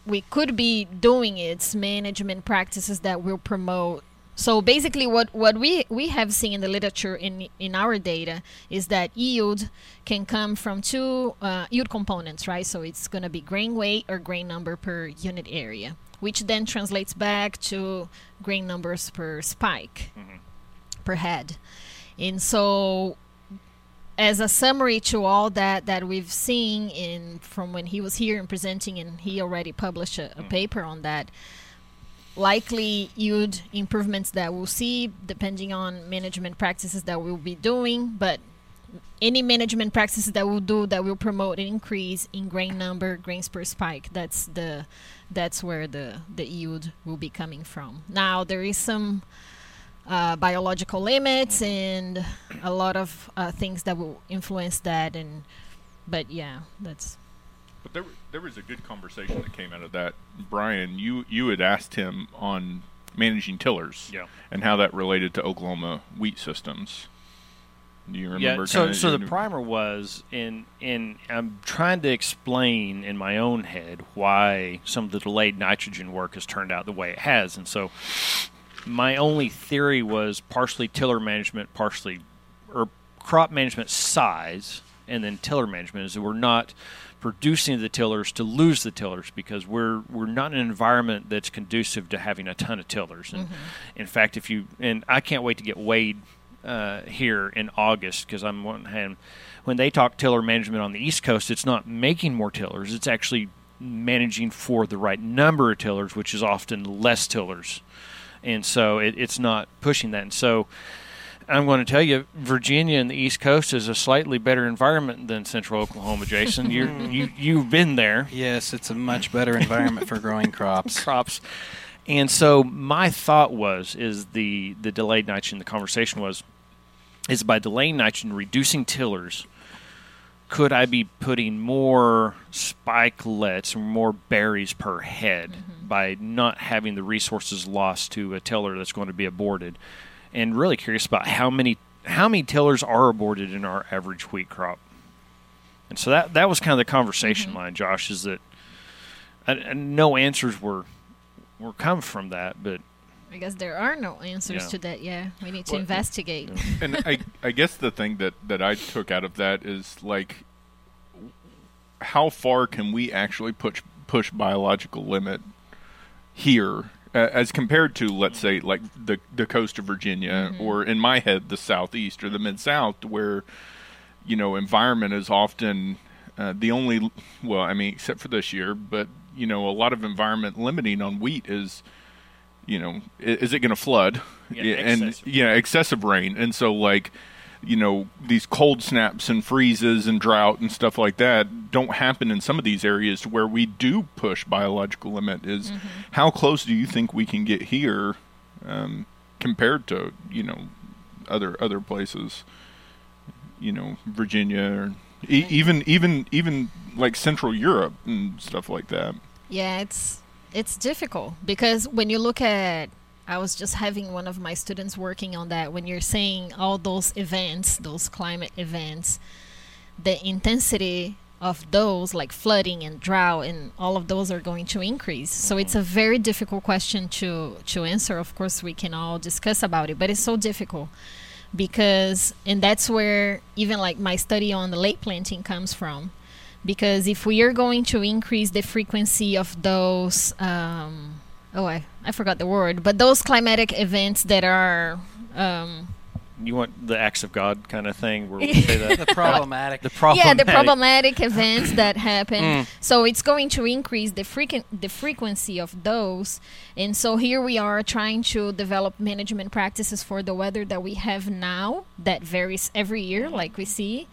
we could be doing, it's management practices that will promote. So basically what, what we, we have seen in the literature in in our data is that yield can come from two uh, yield components, right? So it's going to be grain weight or grain number per unit area, which then translates back to grain numbers per spike, mm-hmm. per head. And so as a summary to all that that we've seen in from when he was here and presenting, and he already published a, a paper on that, likely yield improvements that we'll see depending on management practices that we'll be doing, but any management practices that we'll do that will promote an increase in grain number, grains per spike, that's the that's where the, the yield will be coming from. Now, there is some Uh, biological limits and a lot of uh, things that will influence that, and but yeah, that's. But there, there was a good conversation that came out of that, Brian. You you had asked him on managing tillers, yeah. and how that related to Oklahoma wheat systems. Do you remember? Yeah. So so the primer was in in I'm trying to explain in my own head why some of the delayed nitrogen work has turned out the way it has, and so. My only theory was partially tiller management, partially or crop management size, and then tiller management is that we're not producing the tillers to lose the tillers, because we're we're not in an environment that's conducive to having a ton of tillers. And mm-hmm. in fact, if you and I can't wait to get weighed uh, here in August, because on one hand, when they talk tiller management on the East Coast, it's not making more tillers; it's actually managing for the right number of tillers, which is often less tillers. And so it, it's not pushing that. And so I'm going to tell you, Virginia and the East Coast is a slightly better environment than Central Oklahoma, Jason. You're, you, you've been there. Yes, it's a much better environment for growing crops. Crops. And so my thought was, is the, the delayed nitrogen, the conversation was, is by delaying nitrogen, reducing tillers, could I be putting more spikelets or more berries per head mm-hmm. by not having the resources lost to a tiller that's going to be aborted? And really curious about how many how many tillers are aborted in our average wheat crop. And so that, that was kind of the conversation mm-hmm. line, Josh, is that uh, no answers were were come from that, but I guess there are no answers yeah. to that, yeah. We need to well, investigate. Yeah. And I, I guess the thing that, that I took out of that is, like, how far can we actually push, push biological limit here uh, as compared to, let's say, like the, the coast of Virginia mm-hmm. or, in my head, the Southeast or the Mid-South, where, you know, environment is often uh, the only, well, I mean, except for this year, but, you know, a lot of environment limiting on wheat is you know, is it going to flood? Yeah, and excessive. yeah, excessive rain. And so, like, you know, these cold snaps and freezes and drought and stuff like that don't happen in some of these areas. Where we do push biological limit is mm-hmm. how close do you think we can get here um, compared to, you know, other other places, you know, Virginia or e- even even even like Central Europe and stuff like that. Yeah, it's it's difficult because when you look at, I was just having one of my students working on that. When you're saying all those events, those climate events, the intensity of those, like flooding and drought and all of those, are going to increase. So it's a very difficult question to, to answer. Of course, we can all discuss about it, but it's so difficult because, and that's where even like my study on the late planting comes from. Because if we are going to increase the frequency of those, um, oh, I, I forgot the word, but those climatic events that are... Um, you want the acts of God kind of thing where we say that? the problematic. The problematic. Yeah, the problematic events that happen. Mm. So it's going to increase the, frequ- the frequency of those. And so here we are trying to develop management practices for the weather that we have now that varies every year, like we see.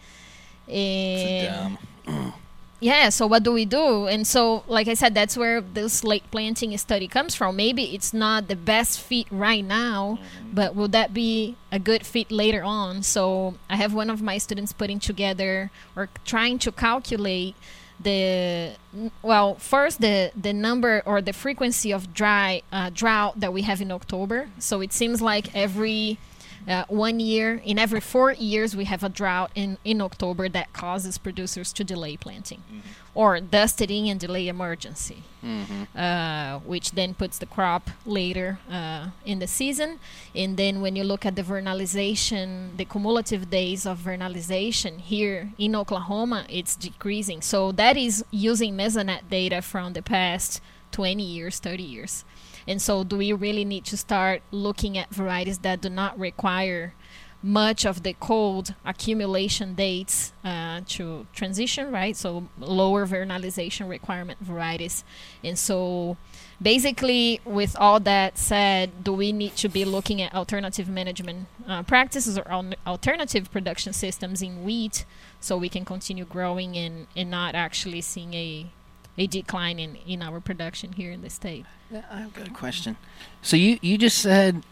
And it's a dam. Yeah, so what do we do? And so, like I said, that's where this late planting study comes from. Maybe it's not the best fit right now, mm-hmm. but will that be a good fit later on? So I have one of my students putting together or trying to calculate the, well, first the, the number or the frequency of dry uh, drought that we have in October. So it seems like every... Uh, one year, in every four years, we have a drought in, in October that causes producers to delay planting mm-hmm. or dust it in and delay emergency, mm-hmm. uh, which then puts the crop later uh, in the season. And then when you look at the vernalization, the cumulative days of vernalization here in Oklahoma, it's decreasing. So that is using Mesonet data from the past twenty years, thirty years. And so do we really need to start looking at varieties that do not require much of the cold accumulation dates uh, to transition, right? So lower vernalization requirement varieties. And so basically with all that said, do we need to be looking at alternative management uh, practices or al- alternative production systems in wheat so we can continue growing and, and not actually seeing a... a decline in, in our production here in the state. I've got a question. So you, you just said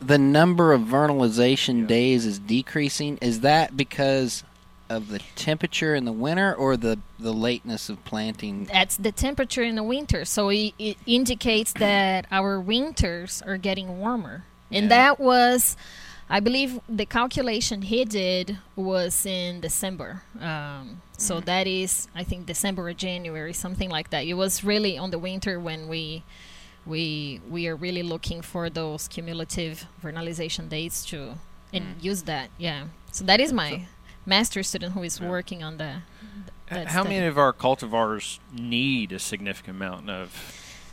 the number of vernalization yeah. days is decreasing. Is that because of the temperature in the winter or the, the lateness of planting? That's the temperature in the winter. So it, it indicates that our winters are getting warmer. And yeah. that was, I believe the calculation he did was in December. Um So mm-hmm. that is, I think, December or January, something like that. It was really on the winter when we we we are really looking for those cumulative vernalization dates to and mm. use that. Yeah. So that is my so, master's student who is yeah. working on the. Th- How study. many of our cultivars need a significant amount of?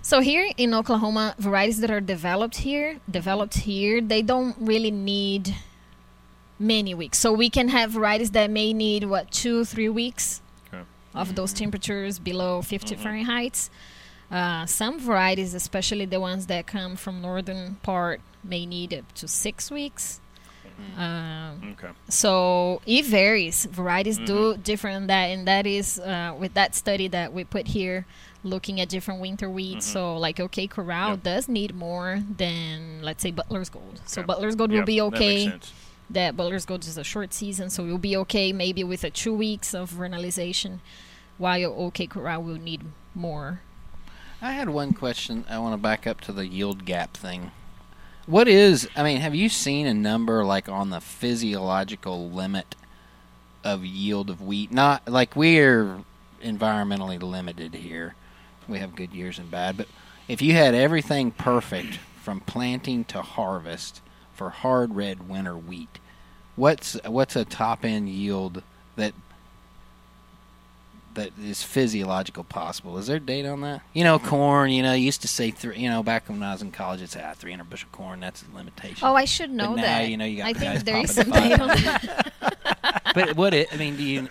So here in Oklahoma, varieties that are developed here, developed here, they don't really need. Many weeks. So we can have varieties that may need, what, two, three weeks okay. of mm-hmm. those temperatures below fifty mm-hmm. Fahrenheit. Uh, some varieties, especially the ones that come from northern part, may need up to six weeks. Mm-hmm. Um, okay. So it varies. Varieties mm-hmm. do different than that. And that is uh, with that study that we put here, looking at different winter wheats. Mm-hmm. So like OK Corral yep. does need more than, let's say, Butler's Gold. Okay. So Butler's Gold yep. will be okay. That makes sense. That Butler's Gold is a short season, so you'll be okay maybe with a two weeks of vernalization, while your OK Corral will need more. I had one question. I want to back up to the yield gap thing. What is, I mean, have you seen a number like on the physiological limit of yield of wheat? Not like we're environmentally limited here. We have good years and bad, but if you had everything perfect from planting to harvest for hard red winter wheat, What's what's a top end yield that that is physiological possible? Is there data on that? You know, corn. You know, you used to say three. You know, back when I was in college, it's ah, three hundred bushel corn. That's a limitation. Oh, I should know but now, that. You know, you got I think there is some data on that. But would it? I mean, do you?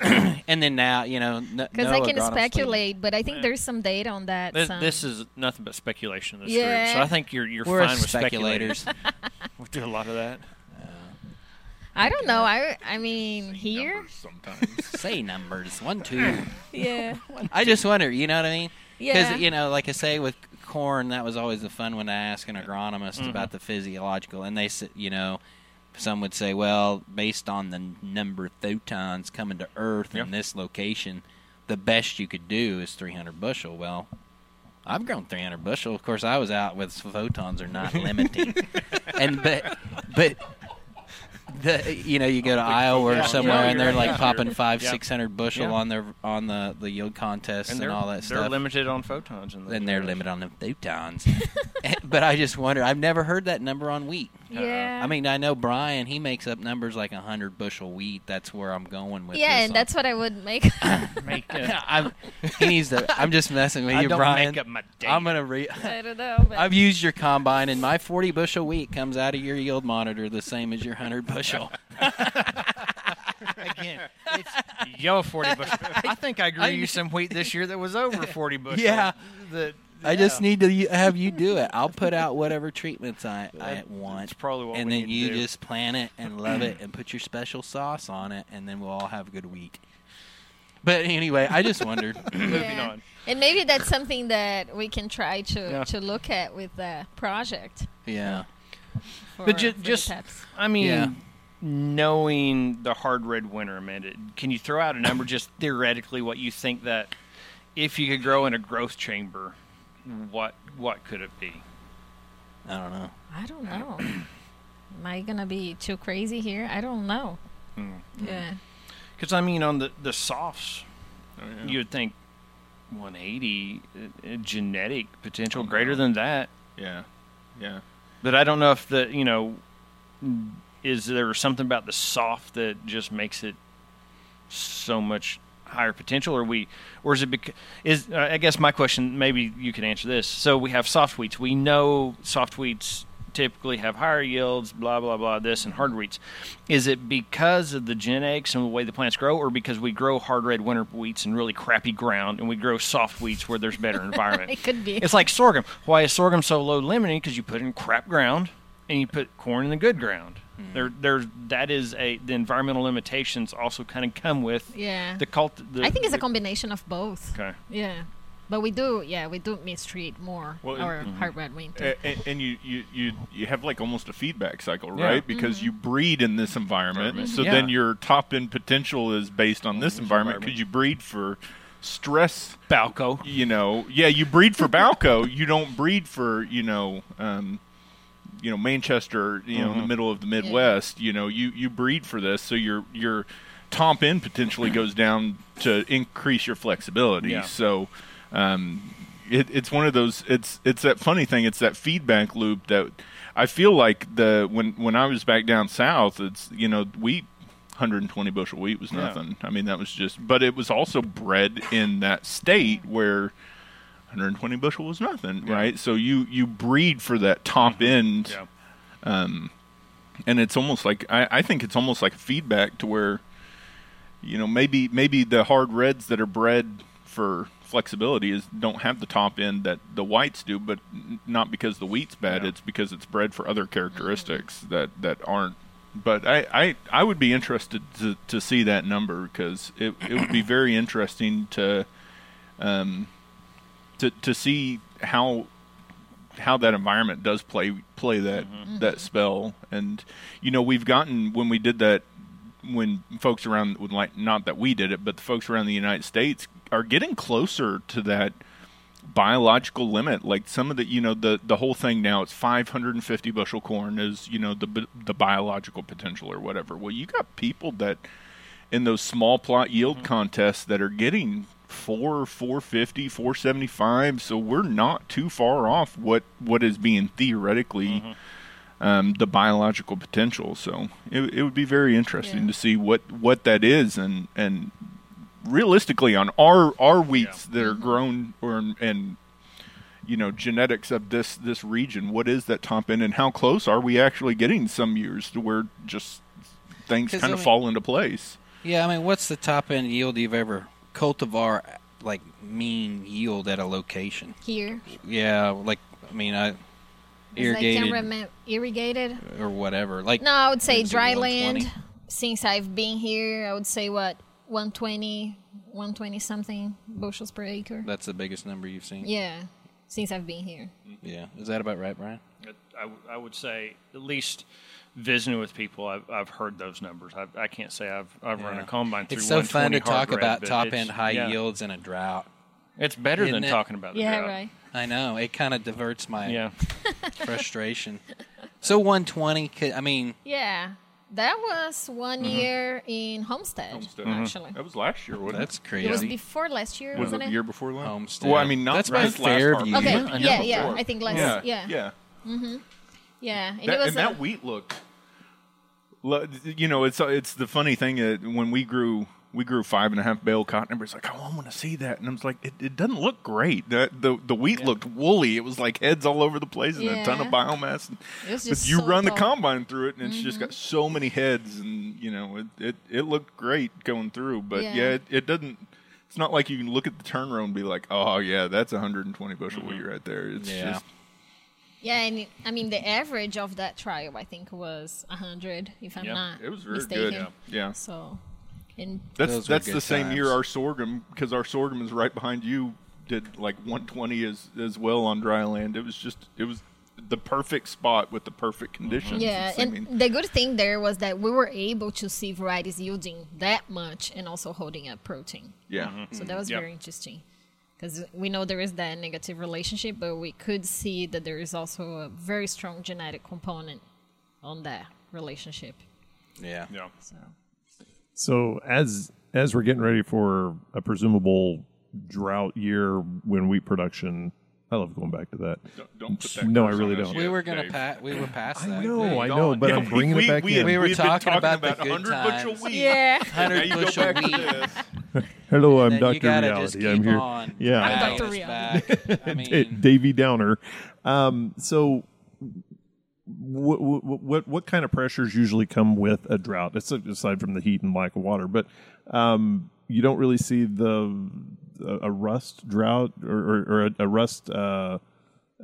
And then now, you know, because no I can speculate, leader. But I think yeah. there's some data on that. This, this is nothing but speculation. This yeah. group, so I think you're you're We're fine with speculators. We do a lot of that. Uh, I don't know. I I mean, say here numbers sometimes say numbers one two. Yeah. One, I just wonder. You know what I mean? Yeah. Because you know, like I say with corn, that was always the fun one to ask an agronomist mm-hmm. about the physiological, and they you know. Some would say, well, based on the number of photons coming to Earth yep. in this location, the best you could do is three hundred bushel. Well, I've grown three hundred bushel. Of course, I was out with photons are not limiting. And but but the you know you go to Iowa or somewhere yeah, and they're like yeah. popping five yeah. six hundred bushel yeah. on their on the, the yield contests and, and all that stuff. They're limited on photons and those they're limited on the photons. But I just wonder. I've never heard that number on wheat. Yeah. I mean, I know Brian. He makes up numbers like a hundred bushel wheat. That's where I'm going with. Yeah, this and on. That's what I would make. make I'm, he needs to. I'm just messing with I you, don't Brian. Make up my date. I'm gonna read. I don't know. But I've used your combine, and my forty bushel wheat comes out of your yield monitor the same as your hundred bushel. Again, it's yo forty bushel. I think I grew I, you some wheat this year that was over forty bushel. Yeah. The, I yeah. just need to have you do it. I'll put out whatever treatments I, I want, what and then you just plant it and love it and put your special sauce on it, and then we'll all have good wheat. But anyway, I just wondered. Yeah. Moving on. And maybe that's something that we can try to, yeah. to look at with the project. Yeah. For, but ju- just, I mean, yeah. knowing the hard red winter, Amanda, can you throw out a number just theoretically what you think that if you could grow in a growth chamber, What what could it be? I don't know. I don't know. Am I gonna be too crazy here? I don't know. Mm-hmm. Yeah. Because I mean, on the the softs, oh, yeah. you would think one eighty uh, genetic potential oh, greater than that. Yeah, yeah. But I don't know if the you know, is there something about the soft that just makes it so much higher potential, or we, or is it? Bec- is uh, I guess my question. Maybe you can answer this. So we have soft wheats. We know soft wheats typically have higher yields. Blah blah blah. This and hard wheats. Is it because of the genetics and the way the plants grow, or because we grow hard red winter wheats in really crappy ground, and we grow soft wheats where there's better environment? It could be. It's like sorghum. Why is sorghum so low limiting? Because you put it in crap ground, and you put corn in the good ground. There, there. That is a the environmental limitations also kind of come with yeah. the cult. The, I think it's the, a combination of both. Okay. Yeah, but we do. Yeah, we do mistreat more well, our mm-hmm. hard red winter. And, and, and you, you, you, you have like almost a feedback cycle, right? Yeah. Because mm-hmm. you breed in this environment, mm-hmm. so yeah. then your top end potential is based on this, this environment because you breed for stress. Balco. You know, yeah, you breed for Balco. You don't breed for you know. Um, you know, Manchester, you mm-hmm. know, in the middle of the Midwest, yeah. you know, you, you breed for this. So your, your top end potentially goes down to increase your flexibility. Yeah. So, um, it, it's one of those, it's, it's that funny thing. It's that feedback loop that I feel like the, when, when I was back down South, it's, you know, wheat, one hundred twenty bushel wheat was nothing. Yeah. I mean, that was just, but it was also bred in that state where one hundred twenty bushel was nothing, yeah. right? So you, you breed for that top end, yeah. um, and it's almost like I, I think it's almost like a feedback to where, you know, maybe maybe the hard reds that are bred for flexibility is don't have the top end that the whites do, but not because the wheat's bad, yeah. it's because it's bred for other characteristics mm-hmm. that, that aren't. But I, I, I would be interested to, to see that number because it it would be very interesting to. Um, To, to see how how that environment does play play that mm-hmm. that spell. And you know we've gotten when we did that when folks around would like not that we did it but the folks around the United States are getting closer to that biological limit. Like some of the you know the the whole thing now it's five hundred fifty bushel corn is you know the the biological potential or whatever. Well, you got people that in those small plot yield mm-hmm. contests that are getting four, four fifty, four seventy five. So we're not too far off what, what is being theoretically mm-hmm. um, the biological potential. So it, it would be very interesting yeah. to see what, what that is and and realistically on our our wheats yeah. that are mm-hmm. grown or and you know genetics of this this region. What is that top end and how close are we actually getting some years to where just things kind of I mean, fall into place. Yeah, I mean, what's the top end yield you've ever cultivar like mean yield at a location here? Yeah, like I mean, I irrigated like irrigated or whatever. Like no, I would say dry land. Since I've been here, I would say what one twenty, one twenty something bushels per acre. That's the biggest number you've seen? Yeah, since I've been here. Mm-hmm. Yeah, is that about right, Brian? I, I, I would say at least visiting with people, I've, I've heard those numbers. I, I can't say I've I've yeah. run a combine through. It's so fun to talk grade, about top end high yeah. yields in a drought. It's better Isn't than it? talking about the yeah, drought. Yeah, right. I know it kind of diverts my yeah. frustration. So one twenty, could, I mean, yeah. That was one mm-hmm. year in Homestead, Homestead. Mm-hmm. actually. That was last year, wasn't That's it? That's crazy. It was before last year, was wasn't it? The year before last? Homestead. Well, I mean, not That's right. my Fairview. Okay, yeah, yeah, yeah. I think last, yeah. Yeah. Yeah. Mm-hmm. Yeah. And, that, it was and a, that wheat looked, you know, it's it's the funny thing that when we grew, we grew five and a half bale cotton, everybody's like, oh, I want to see that. And I was like, it, it doesn't look great. The, the, the wheat yeah. looked woolly. It was like heads all over the place and yeah. a ton of biomass. And, it was just but you so run cold. the combine through it, and it's mm-hmm. just got so many heads. And, you know, it, it, it looked great going through. But, yeah, yeah it, it doesn't – it's not like you can look at the turn row and be like, oh, yeah, that's one hundred twenty bushel mm-hmm. wheat right there. It's yeah. just – Yeah, and I mean, the average of that trial, I think, was one hundred, if I'm yeah. not It was very mistaken. good. Yeah. yeah. So – And that's that's the same times. year our sorghum, because our sorghum is right behind you, did like one twenty as as well on dry land. It was just, it was the perfect spot with the perfect conditions. Yeah, and I mean, the good thing there was that we were able to see varieties yielding that much and also holding up protein. Yeah. Mm-hmm. So that was yep. very interesting, because we know there is that negative relationship, but we could see that there is also a very strong genetic component on that relationship. Yeah. Yeah. So. So as as we're getting ready for a presumable drought year when wheat production, I love going back to that. Don't, don't put that no, I really don't. We were gonna pa- we were past that. I know, I know, but yeah, I'm bringing we, it back we, in. We were talking, talking about, about the good times. Wheat. Yeah, one hundred bushel wheat. Hello, I'm Doctor Reality. I'm here. On. Yeah, I'm Doctor Reality. I mean, Davy Downer. Um, so. What, what what what kind of pressures usually come with a drought? It's aside from the heat and lack of water, but um, you don't really see the a, a rust drought or, or, or a, a rust uh,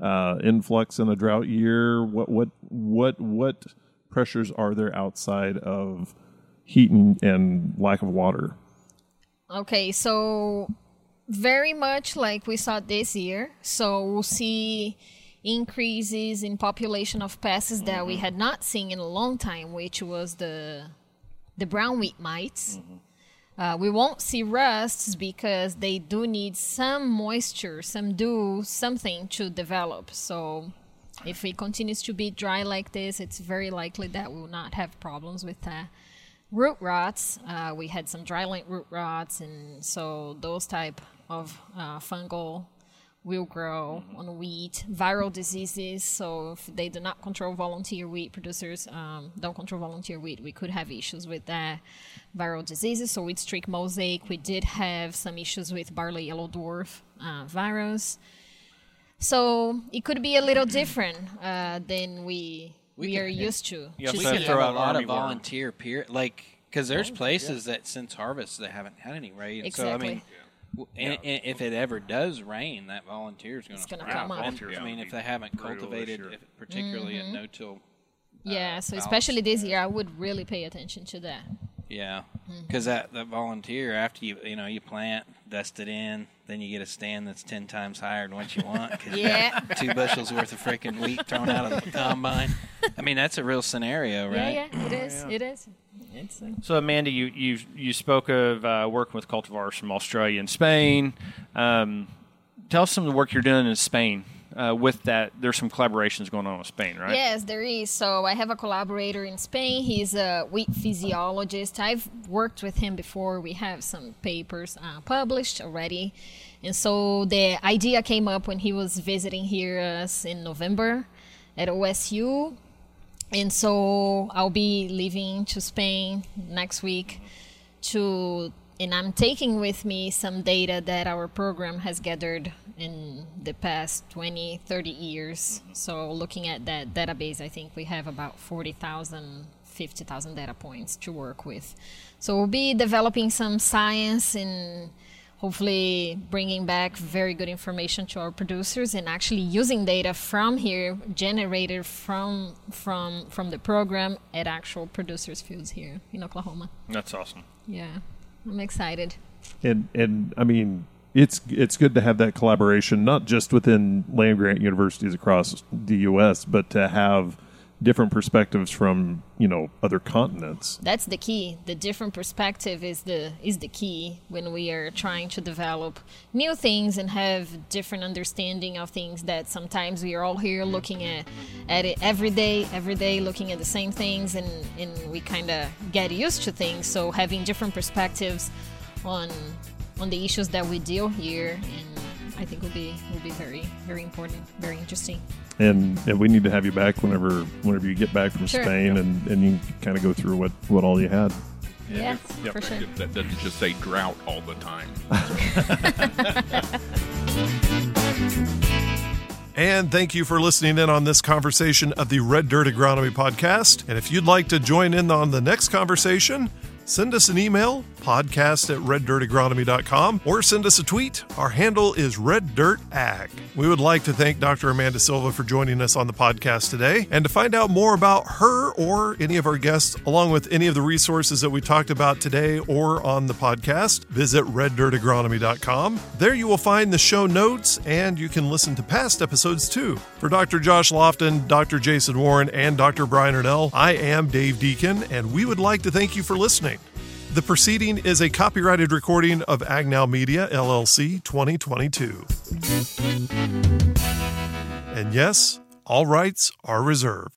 uh, influx in a drought year. What what what what pressures are there outside of heat and, and lack of water? Okay, so very much like we saw this year. So we'll see increases in population of pests mm-hmm. that we had not seen in a long time, which was the the brown wheat mites. Mm-hmm. Uh, we won't see rusts because they do need some moisture, some dew, something to develop. So if it continues to be dry like this, it's very likely that we will not have problems with that. Root rots, uh, we had some dryland root rots, and so those type of uh, fungal will grow mm-hmm. on wheat, viral diseases. So if they do not control volunteer wheat producers, um, don't control volunteer wheat, we could have issues with that. Viral diseases, so with streak mosaic, we did have some issues with barley yellow dwarf uh, virus. So it could be a little different uh, than we we, we can, are yeah. used to. Yeah, to we can throw a lot of volunteer, peer, like, because there's oh, places yeah. that since harvest they haven't had any, right? And exactly. So, I mean, yeah. And, yeah. and if it ever does rain, that volunteer is going to come up. I mean, if they haven't cultivated, if particularly mm-hmm. a no-till. Uh, yeah, so especially this year, I would really pay attention to that. Yeah, because mm-hmm. that, that volunteer, after you you know you plant, dust it in, then you get a stand that's ten times higher than what you want. Cause yeah, you got two bushels worth of freaking wheat thrown out of the combine. I mean, that's a real scenario, right? Yeah, yeah, it is. Oh, yeah. It is. So, Amanda, you you you spoke of uh, working with cultivars from Australia and Spain. Um, tell us some of the work you're doing in Spain. Uh, with that, there's some collaborations going on with Spain, right? Yes, there is. So I have a collaborator in Spain. He's a wheat physiologist. I've worked with him before. We have some papers uh, published already. And so the idea came up when he was visiting here us in November at O S U. And so I'll be leaving to Spain next week to, and I'm taking with me some data that our program has gathered in the past twenty, thirty years. So looking at that database, I think we have about forty thousand fifty thousand data points to work with. So we'll be developing some science and hopefully bringing back very good information to our producers and actually using data from here, generated from from from the program at actual producers' fields here in Oklahoma. That's awesome. Yeah, I'm excited. And and I mean, it's it's good to have that collaboration, not just within land-grant universities across the U S, but to have different perspectives from, you know, other continents. That's the key. The different perspective is the is the key when we are trying to develop new things and have different understanding of things that sometimes we are all here looking at at it every day, every day looking at the same things, and, and we kind of get used to things. So having different perspectives on on the issues that we deal here, and I think will be will be very, very important, very interesting. And, and we need to have you back whenever whenever you get back from sure. Spain, and, and you kind of go through what, what all you had. Yeah, yes, yeah, for sure. That doesn't just say drought all the time. And thank you for listening in on this conversation of the Red Dirt Agronomy Podcast. And if you'd like to join in on the next conversation, send us an email, podcast at red dirt agronomy dot com, or send us a tweet. Our handle is reddirtag. We would like to thank Doctor Amanda Silva for joining us on the podcast today. And to find out more about her or any of our guests, along with any of the resources that we talked about today or on the podcast, visit red dirt agronomy dot com. There you will find the show notes, and you can listen to past episodes too. For Doctor Josh Lofton, Doctor Jason Warren, and Doctor Brian Arnall, I am Dave Deacon, and we would like to thank you for listening. The proceeding is a copyrighted recording of AgNow Media, L L C, twenty twenty-two. And yes, all rights are reserved.